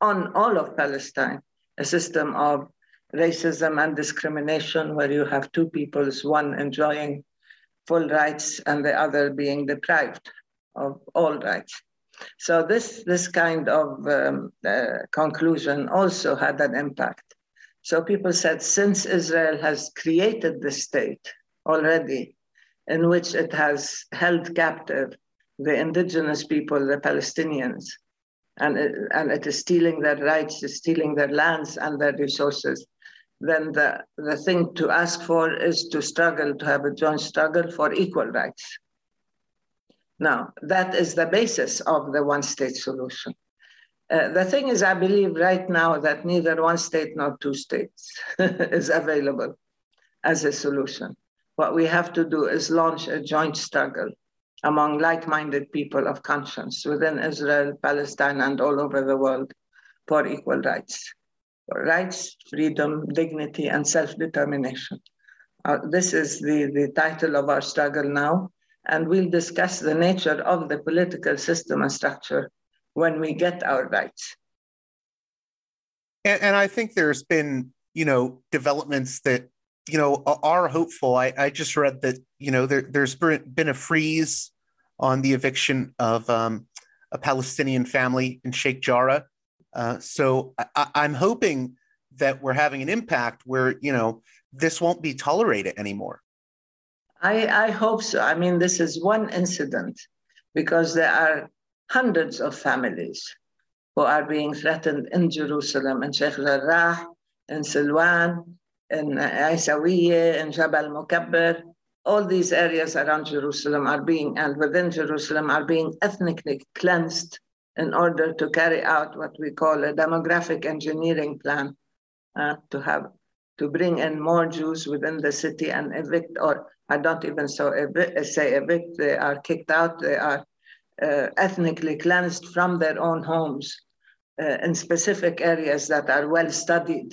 on all of Palestine a system of racism and discrimination, where you have two peoples, one enjoying full rights and the other being deprived of all rights. So this kind of conclusion also had an impact. So people said, since Israel has created this state already, in which it has held captive the indigenous people, the Palestinians, and it is stealing their rights, it's stealing their lands and their resources, then the thing to ask for is to struggle, to have a joint struggle for equal rights. Now, that is the basis of the one-state solution. The thing is, I believe right now that neither one state nor two states is available as a solution. What we have to do is launch a joint struggle among like-minded people of conscience within Israel, Palestine, and all over the world for equal rights. For rights, freedom, dignity, and self-determination. This is the title of our struggle now, and we'll discuss the nature of the political system and structure when we get our rights. And I think there's been, developments that, are hopeful. I just read that, there's been a freeze on the eviction of a Palestinian family in Sheikh Jarrah. So I'm hoping that we're having an impact where, this won't be tolerated anymore. I hope so. I mean, this is one incident, because there are hundreds of families who are being threatened in Jerusalem, in Sheikh Jarrah, in Silwan, in Isawiyyah, in Jabal Mukabbir. All these areas around Jerusalem are being ethnically cleansed in order to carry out what we call a demographic engineering plan, to bring in more Jews within the city and evict, or I don't even say evict, they are kicked out, they are ethnically cleansed from their own homes in specific areas that are well studied.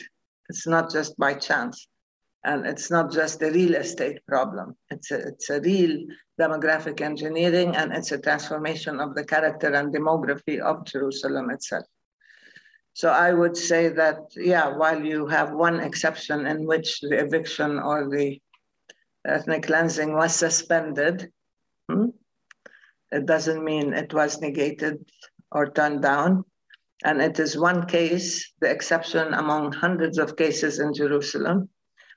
It's not just by chance, and it's not just a real estate problem. It's a real demographic engineering, and it's a transformation of the character and demography of Jerusalem itself. So I would say that, while you have one exception in which the eviction or the ethnic cleansing was suspended, it doesn't mean it was negated or turned down. And it is one case, the exception among hundreds of cases in Jerusalem,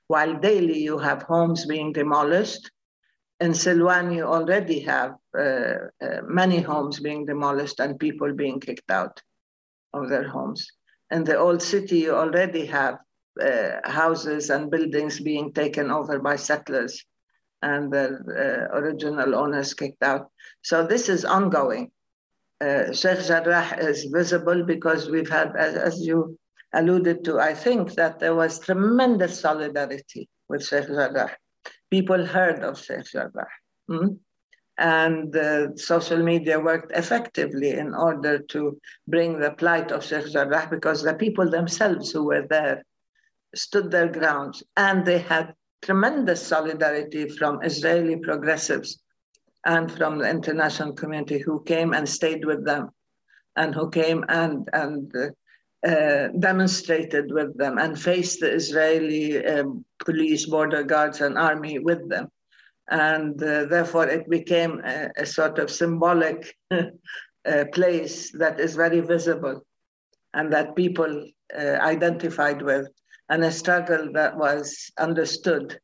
while daily you have homes being demolished. In Silwan, you already have many homes being demolished and people being kicked out of their homes. In the old city, you already have houses and buildings being taken over by settlers and their original owners kicked out. So this is ongoing. Sheikh Jarrah is visible because we've had, as you alluded to, I think that there was tremendous solidarity with Sheikh Jarrah. People heard of Sheikh Jarrah. And social media worked effectively in order to bring the plight of Sheikh Jarrah, because the people themselves who were there stood their ground, and they had tremendous solidarity from Israeli progressives and from the international community, who came and stayed with them, and who came and demonstrated with them and faced the Israeli police, border guards, and army with them. And therefore, it became a sort of symbolic place that is very visible and that people identified with, and a struggle that was understood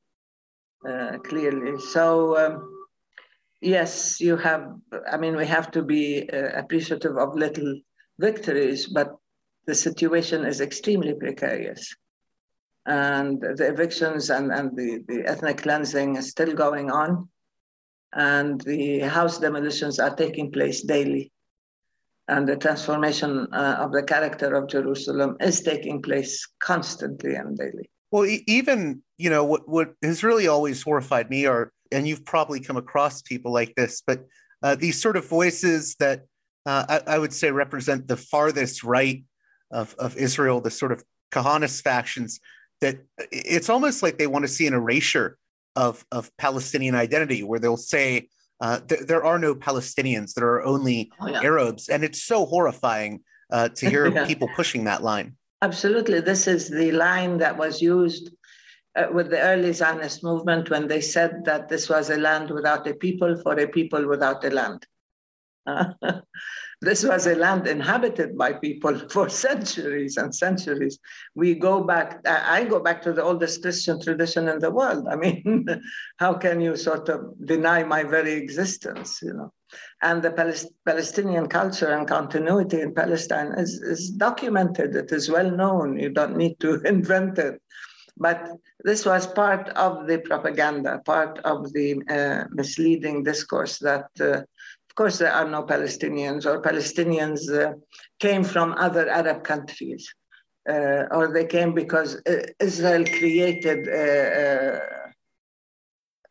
clearly. So yes, you have, I mean, we have to be appreciative of little victories, but the situation is extremely precarious. And the evictions and the ethnic cleansing is still going on. And the house demolitions are taking place daily. And the transformation of the character of Jerusalem is taking place constantly and daily. Well, even, you know, what has really always horrified me are, and you've probably come across people like this, but these sort of voices that I would say represent the farthest right of Israel, the sort of Kahanist factions, that it's almost like they want to see an erasure of Palestinian identity, where they'll say, there are no Palestinians, there are only Arabs. And it's so horrifying to hear people pushing that line. Absolutely. This is the line that was used with the early Zionist movement when they said that this was a land without a people for a people without a land. This was a land inhabited by people for centuries and centuries. We go back, I go back to the oldest Christian tradition in the world. I mean, how can you sort of deny my very existence, you know? And the Palestinian culture and continuity in Palestine is documented. It is well known. You don't need to invent it. But this was part of the propaganda, part of the misleading discourse that of course, there are no Palestinians, or Palestinians came from other Arab countries, or they came because Israel created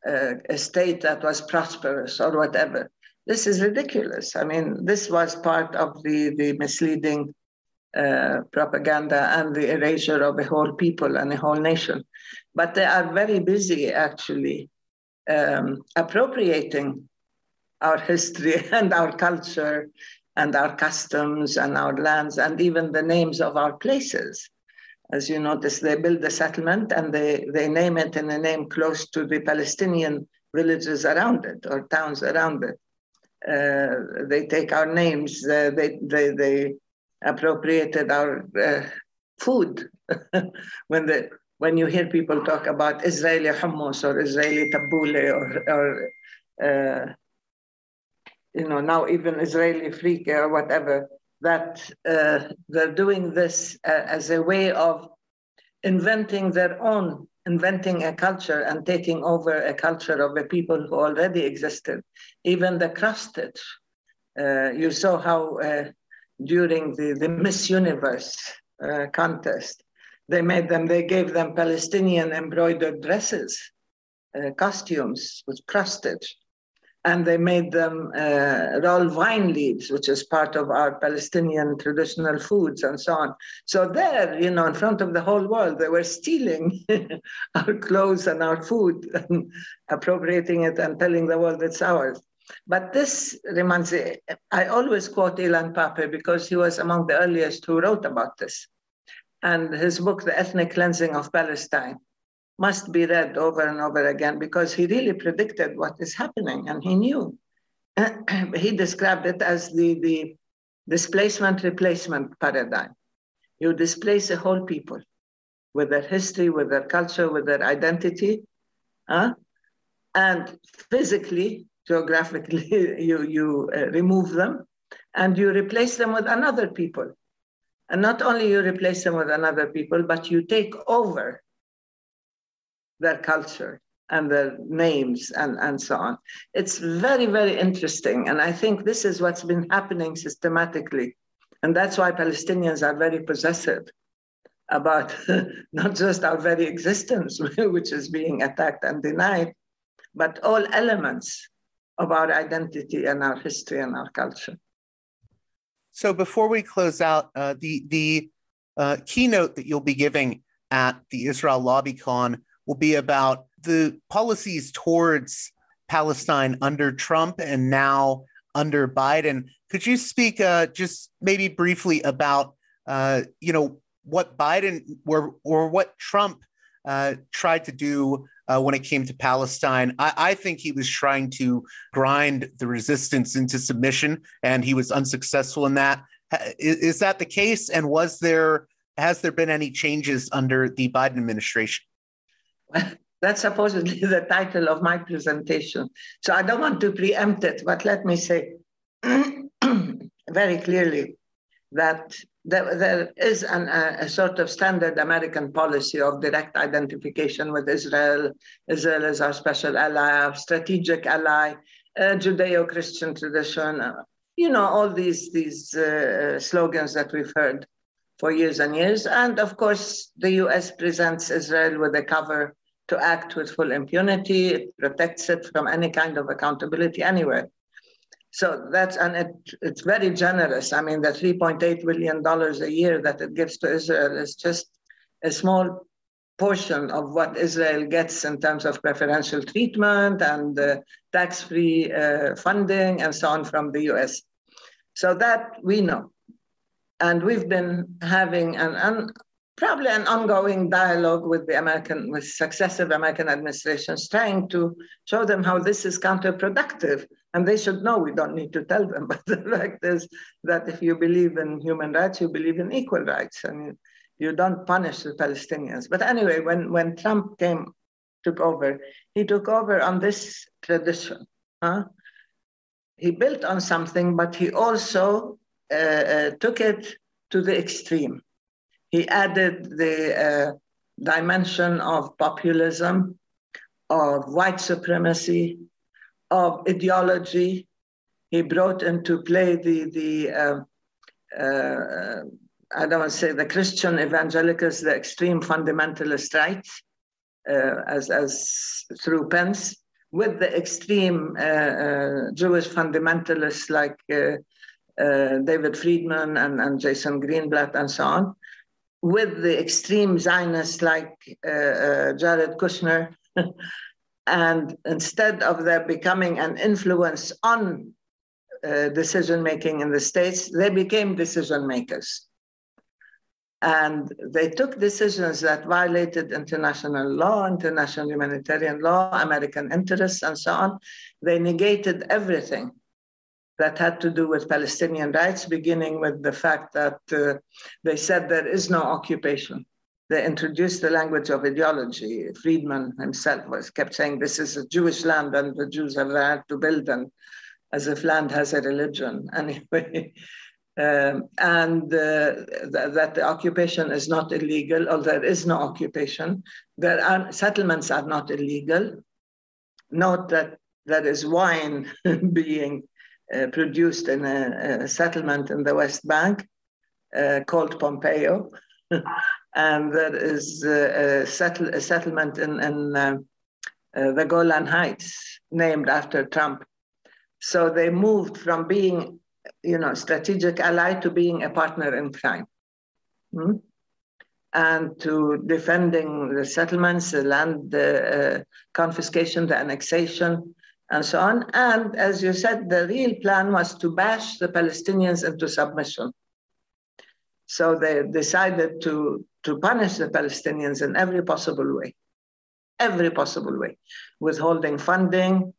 a state that was prosperous or whatever. This is ridiculous. I mean, this was part of the misleading propaganda and the erasure of a whole people and a whole nation. But they are very busy, actually, appropriating our history and our culture and our customs and our lands and even the names of our places. As you notice, they build the settlement and they name it in a name close to the Palestinian villages around it or towns around it. They take our names, they appropriated our food. When you hear people talk about Israeli hummus or Israeli tabbouleh or you know, now even Israeli frika or whatever, that they're doing this as a way of inventing a culture and taking over a culture of the people who already existed. Even the cross-stitch, you saw how during the Miss Universe contest, they gave them Palestinian embroidered dresses, costumes with cross-stitch. And they made them roll vine leaves, which is part of our Palestinian traditional foods and so on. So there, you know, in front of the whole world, they were stealing our clothes and our food and appropriating it and telling the world it's ours. But this reminds me, I always quote Ilan Pappe because he was among the earliest who wrote about this. And his book, The Ethnic Cleansing of Palestine, must be read over and over again because he really predicted what is happening and he knew. He described it as the displacement-replacement paradigm. You displace a whole people with their history, with their culture, with their identity, and physically, geographically, you remove them and you replace them with another people. And not only you replace them with another people, but you take over their culture and their names and so on. It's very, very interesting. And I think this is what's been happening systematically. And that's why Palestinians are very possessive about not just our very existence, which is being attacked and denied, but all elements of our identity and our history and our culture. So before we close out, the keynote that you'll be giving at the Israel LobbyCon will be about the policies towards Palestine under Trump and now under Biden. Could you speak just maybe briefly about, you know, what Biden or what Trump tried to do when it came to Palestine? I think he was trying to grind the resistance into submission, and he was unsuccessful in that. Is that the case? And has there been any changes under the Biden administration? That's supposedly the title of my presentation. So I don't want to preempt it, but let me say very clearly that there is a sort of standard American policy of direct identification with Israel. Israel is our special ally, our strategic ally, Judeo-Christian tradition, you know, all these slogans that we've heard for years and years. And of course, the US presents Israel with a cover to act with full impunity. It protects it from any kind of accountability anywhere. So it's very generous. I mean, the $3.8 billion a year that it gives to Israel is just a small portion of what Israel gets in terms of preferential treatment and tax-free funding and so on from the US. So that we know. And we've been having probably an ongoing dialogue with the American, with successive American administrations, trying to show them how this is counterproductive. And they should know, we don't need to tell them, but the fact is that if you believe in human rights, you believe in equal rights, and you don't punish the Palestinians. But anyway, when Trump took over, he took over on this tradition. He built on something, but he also took it to the extreme. He added the dimension of populism, of white supremacy, of ideology. He brought into play the I don't want to say the Christian evangelicals, the extreme fundamentalist right, as through Pence, with the extreme Jewish fundamentalists like David Friedman and Jason Greenblatt and so on, with the extreme Zionists like Jared Kushner. And instead of there becoming an influence on decision-making in the States, they became decision-makers. And they took decisions that violated international law, international humanitarian law, American interests, and so on. They negated everything that had to do with Palestinian rights, beginning with the fact that they said there is no occupation. They introduced the language of ideology. Friedman himself kept saying, this is a Jewish land and the Jews have the right to build, and as if land has a religion. Anyway, that the occupation is not illegal, or there is no occupation. Settlements are not illegal. Note that there is wine being produced in a settlement in the West Bank called Pompeo, and there is a settlement in the Golan Heights named after Trump. So they moved from being, strategic ally to being a partner in crime, and to defending the settlements, the land, the confiscation, the annexation, and so on. And as you said, the real plan was to bash the Palestinians into submission. So they decided to punish the Palestinians in every possible way, withholding funding,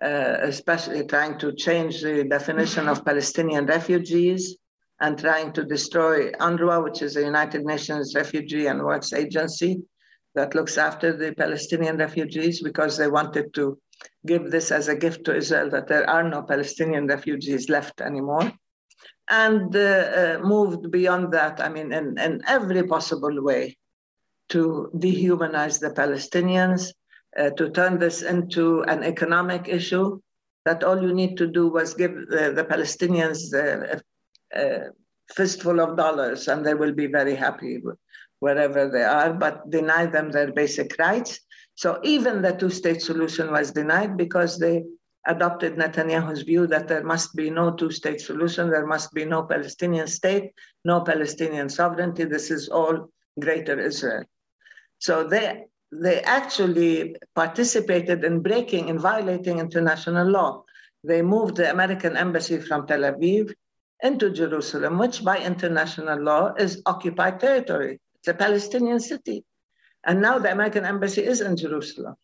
especially trying to change the definition of Palestinian refugees, and trying to destroy UNRWA, which is the United Nations Refugee and Works Agency that looks after the Palestinian refugees, because they wanted to give this as a gift to Israel, that there are no Palestinian refugees left anymore. And moved beyond that, in every possible way, to dehumanize the Palestinians, to turn this into an economic issue, that all you need to do was give the Palestinians a fistful of dollars and they will be very happy wherever they are, but deny them their basic rights. So even the two-state solution was denied because they adopted Netanyahu's view that there must be no two-state solution, there must be no Palestinian state, no Palestinian sovereignty, this is all Greater Israel. So they actually participated in breaking and violating international law. They moved the American embassy from Tel Aviv into Jerusalem, which by international law is occupied territory. It's a Palestinian city. And now the American embassy is in Jerusalem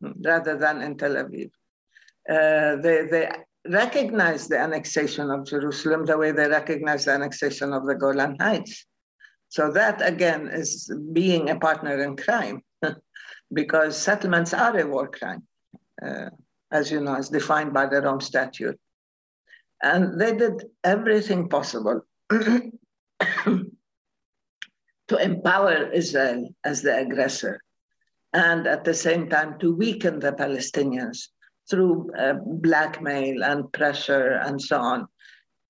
rather than in Tel Aviv. They recognize the annexation of Jerusalem the way they recognize the annexation of the Golan Heights. So that, again, is being a partner in crime because settlements are a war crime, as you know, as defined by the Rome Statute. And they did everything possible to empower Israel as the aggressor, and at the same time to weaken the Palestinians through blackmail and pressure and so on.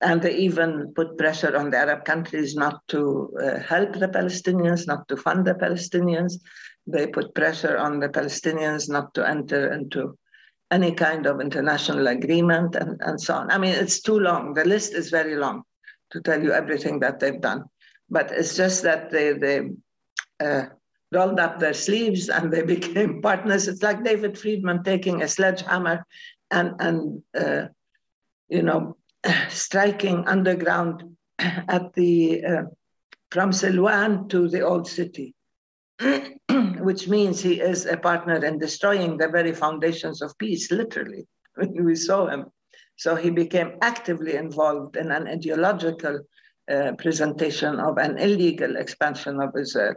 And they even put pressure on the Arab countries not to help the Palestinians, not to fund the Palestinians. They put pressure on the Palestinians not to enter into any kind of international agreement and so on. I mean, it's too long. The list is very long to tell you everything that they've done. But it's just that they rolled up their sleeves and they became partners. It's like David Friedman taking a sledgehammer and you know, striking underground at the from Silwan to the old city, which means he is a partner in destroying the very foundations of peace, literally. We saw him. So he became actively involved in an ideological presentation of an illegal expansion of Israel.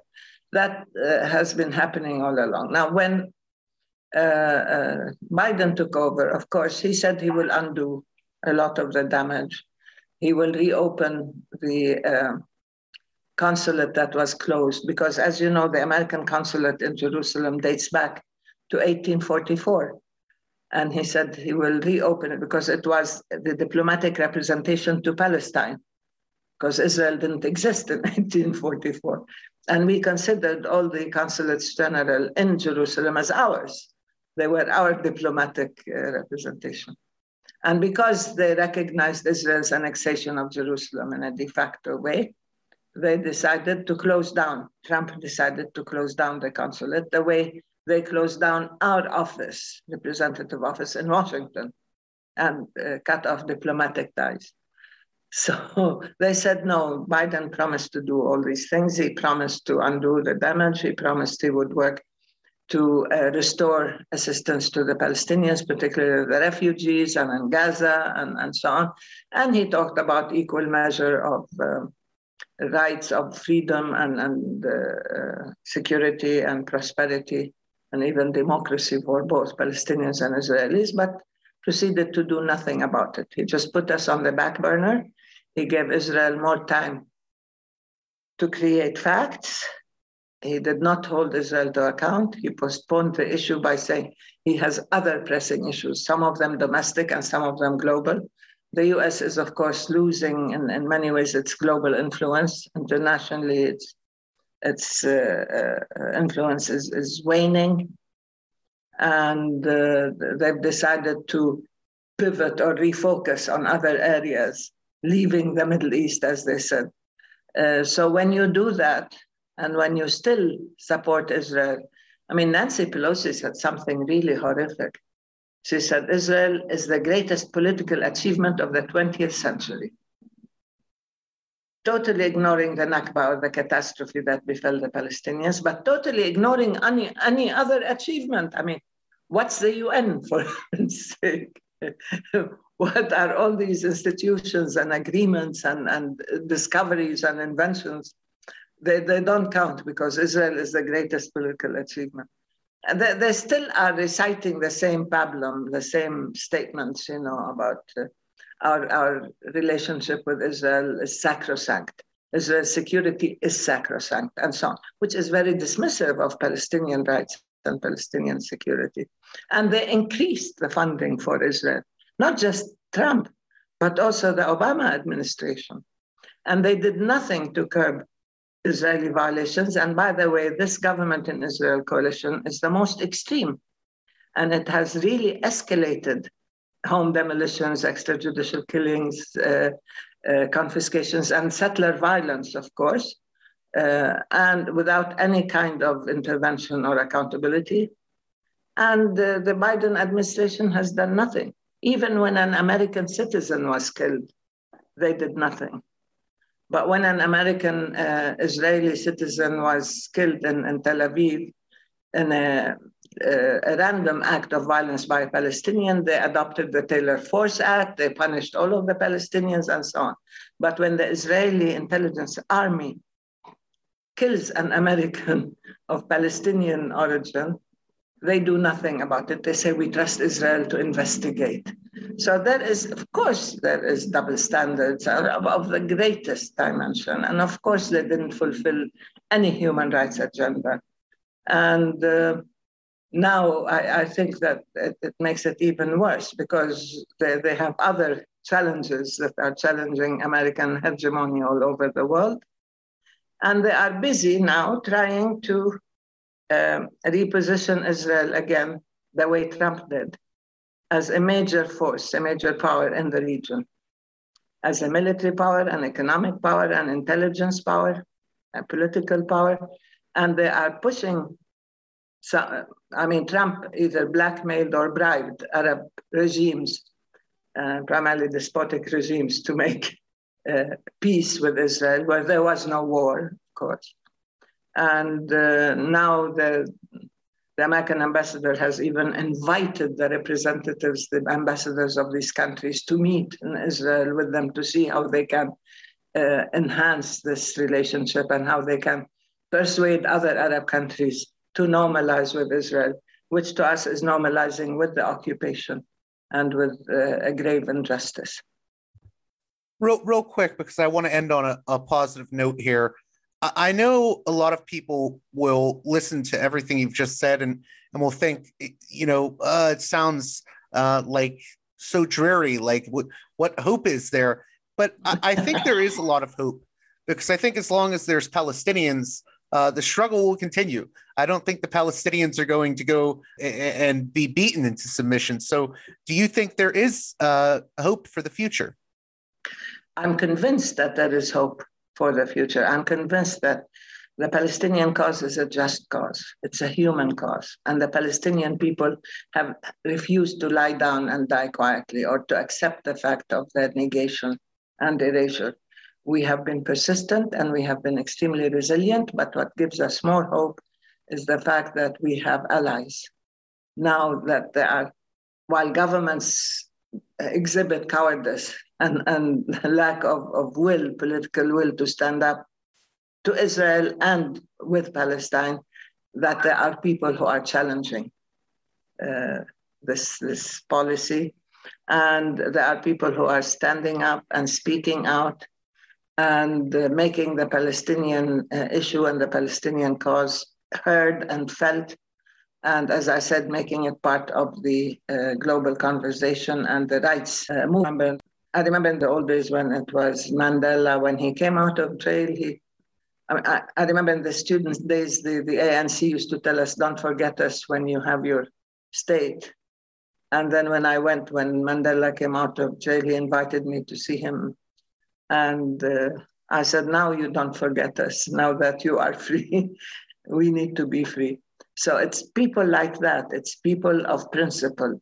That has been happening all along. Now, when Biden took over, of course, he said he will undo a lot of the damage. He will reopen the consulate that was closed because, as you know, the American consulate in Jerusalem dates back to 1844. And he said he will reopen it because it was the diplomatic representation to Palestine, because Israel didn't exist in 1844. And we considered all the consulates general in Jerusalem as ours. They were our diplomatic representation. And because they recognized Israel's annexation of Jerusalem in a de facto way, they decided to close down. Trump decided to close down the consulate the way they closed down our office, representative office in Washington, and cut off diplomatic ties. So they said, no, Biden promised to do all these things. He promised to undo the damage. He promised he would work to restore assistance to the Palestinians, particularly the refugees and in Gaza and so on. And he talked about equal measure of rights of freedom and security and prosperity and even democracy for both Palestinians and Israelis, but proceeded to do nothing about it. He just put us on the back burner. He gave Israel more time to create facts. He did not hold Israel to account. He postponed the issue by saying he has other pressing issues, some of them domestic and some of them global. The US is, of course, losing in many ways its global influence. Internationally, its influence is waning. And they've decided to pivot or refocus on other areas, leaving the Middle East, as they said. So when you do that, and when you still support Israel, I mean, Nancy Pelosi said something really horrific. She said, Israel is the greatest political achievement of the 20th century, totally ignoring the Nakba or the catastrophe that befell the Palestinians, but totally ignoring any other achievement. I mean, what's the UN, for heaven's sake? What are all these institutions and agreements and discoveries and inventions? They don't count because Israel is the greatest political achievement. And they still are reciting the same pablum, the same statements, you know, about our relationship with Israel is sacrosanct. Israel's security is sacrosanct and so on, which is very dismissive of Palestinian rights and Palestinian security. And they increased the funding for Israel, not just Trump, but also the Obama administration. And they did nothing to curb Israeli violations. And by the way, this government in Israel coalition is the most extreme. And it has really escalated home demolitions, extrajudicial killings, confiscations, and settler violence, of course, and without any kind of intervention or accountability. And the Biden administration has done nothing. Even when an American citizen was killed, they did nothing. But when an American Israeli citizen was killed in Tel Aviv in a random act of violence by a Palestinian, they adopted the Taylor Force Act, they punished all of the Palestinians and so on. But when the Israeli intelligence army kills an American of Palestinian origin, They do nothing about it. They say, we trust Israel to investigate. So there is, of course, there is double standards of the greatest dimension. And of course, they didn't fulfill any human rights agenda. And now I think that it makes it even worse because they have other challenges that are challenging American hegemony all over the world. And they are busy now trying to reposition Israel again the way Trump did, as a major force, a major power in the region, as a military power, an economic power, an intelligence power, a political power. And they are pushing, so, I mean, Trump either blackmailed or bribed Arab regimes, primarily despotic regimes, to make peace with Israel, where there was no war, of course. And now the American ambassador has even invited the representatives, the ambassadors of these countries to meet in Israel with them to see how they can enhance this relationship and how they can persuade other Arab countries to normalize with Israel, which to us is normalizing with the occupation and with a grave injustice. Real quick, because I want to end on a positive note here. I know a lot of people will listen to everything you've just said and will think, you know, it sounds like so dreary, like what hope is there? But I think there is a lot of hope because I think as long as there's Palestinians, the struggle will continue. I don't think the Palestinians are going to go and be beaten into submission. So do you think there is hope for the future? I'm convinced that there is hope for the future. I'm convinced that the Palestinian cause is a just cause. It's a human cause. And the Palestinian people have refused to lie down and die quietly or to accept the fact of their negation and erasure. We have been persistent and we have been extremely resilient, but what gives us more hope is the fact that we have allies. Now that there are, while governments exhibit cowardice, and lack of will, political will to stand up to Israel and with Palestine, that there are people who are challenging this policy. And there are people who are standing up and speaking out and making the Palestinian issue and the Palestinian cause heard and felt. And as I said, making it part of the global conversation and the rights movement. I remember in the old days when it was Mandela, when he came out of jail, I remember in the students' days, the ANC used to tell us, don't forget us when you have your state. And then when Mandela came out of jail, he invited me to see him. And I said, now you don't forget us. Now that you are free, we need to be free. So it's people like that. It's people of principle.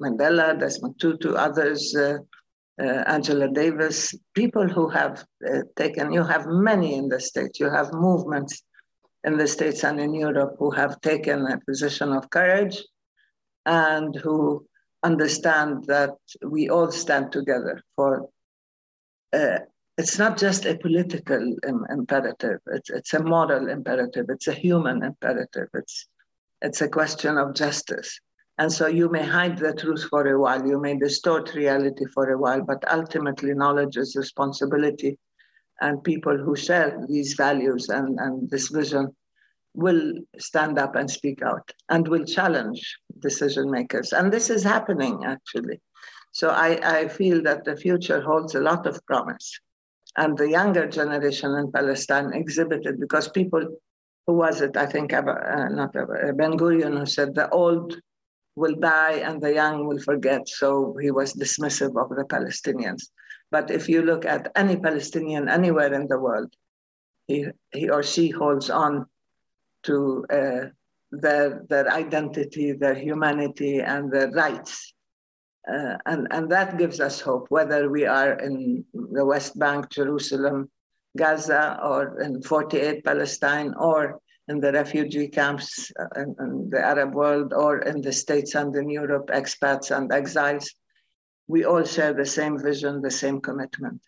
Mandela, Desmond Tutu, others, Angela Davis, people who have you have many in the States, you have movements in the States and in Europe who have taken a position of courage and who understand that we all stand together for, it's not just a political imperative, it's a moral imperative, it's a human imperative, it's a question of justice. And so you may hide the truth for a while, you may distort reality for a while, but ultimately knowledge is responsibility. And people who share these values and this vision will stand up and speak out and will challenge decision makers. And this is happening, actually. So I feel that the future holds a lot of promise. And the younger generation in Palestine exhibited, because people, who was it? I think Ben Gurion, who said the old will die and the young will forget. So he was dismissive of the Palestinians. But if you look at any Palestinian anywhere in the world, he or she holds on to their identity, their humanity, and their rights. And that gives us hope, whether we are in the West Bank, Jerusalem, Gaza, or in 48 Palestine, or in the refugee camps in the Arab world, or in the States and in Europe, expats and exiles. We all share the same vision, the same commitment.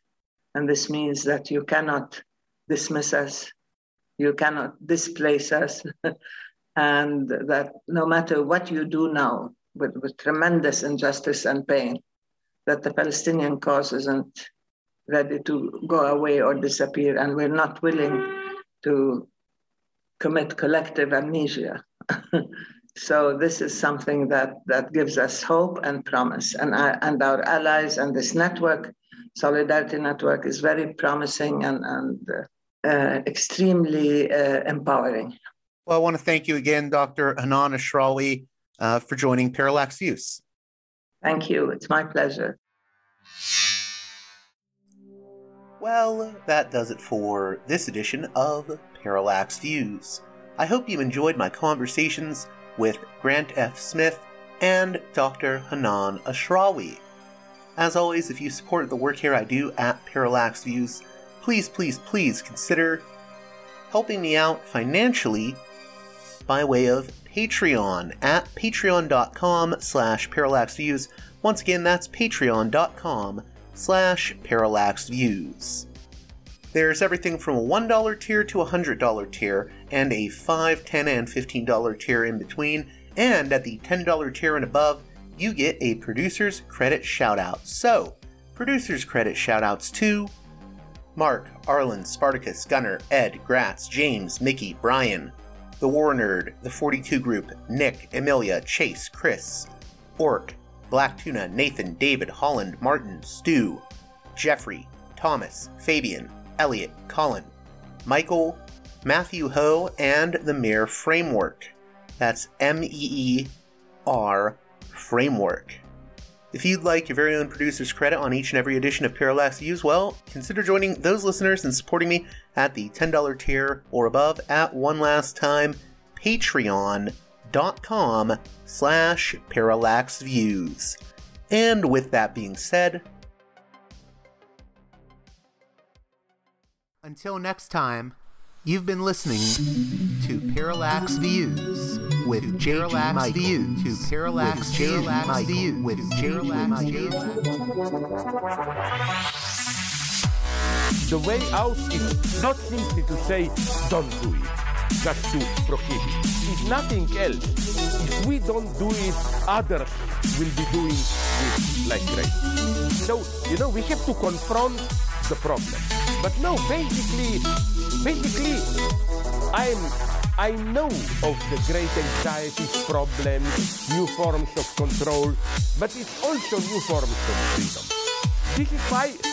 And this means that you cannot dismiss us, you cannot displace us, and that no matter what you do now, with tremendous injustice and pain, that the Palestinian cause isn't ready to go away or disappear, and we're not willing to commit collective amnesia. So this is something that gives us hope and promise. And our allies and this network, Solidarity Network, is very promising and extremely empowering. Well, I want to thank you again, Dr. Hanan Ashrawi, for joining Parallax Views. Thank you. It's my pleasure. Well, that does it for this edition of Parallax Views. I hope you enjoyed my conversations with Grant F. Smith and Dr. Hanan Ashrawi. As always, if you support the work here I do at Parallax Views, please, please, please consider helping me out financially by way of Patreon at patreon.com/parallaxviews. Once again, that's patreon.com/parallaxviews. There's everything from a $1 tier to a $100 tier, and a $5, $10, and $15 tier in between, and at the $10 tier and above, you get a producer's credit shout-out. So, producer's credit shout-outs to Mark, Arlen, Spartacus, Gunner, Ed, Gratz, James, Mickey, Brian, The War Nerd, The 42 Group, Nick, Emilia, Chase, Chris, Orc, Black Tuna, Nathan, David, Holland, Martin, Stu, Jeffrey, Thomas, Fabian, Elliot, Colin, Michael, Matthew Ho, and The Mere Framework. That's MEER Framework. If you'd like your very own producer's credit on each and every edition of Parallax Views, well, consider joining those listeners and supporting me at the $10 tier or above at, one last time, patreon.com/parallaxviews. And with that being said, until next time, you've been listening to Parallax Views with J.G. Michael. To Parallax Views with J.G. Michael. The way out is not simply to say, don't do it, just to prohibit. It's nothing else. If we don't do it, others will be doing it like crazy. So, we have to confront the problem. But no, basically, I know of the great anxieties, problems, new forms of control, but it's also new forms of freedom. This is why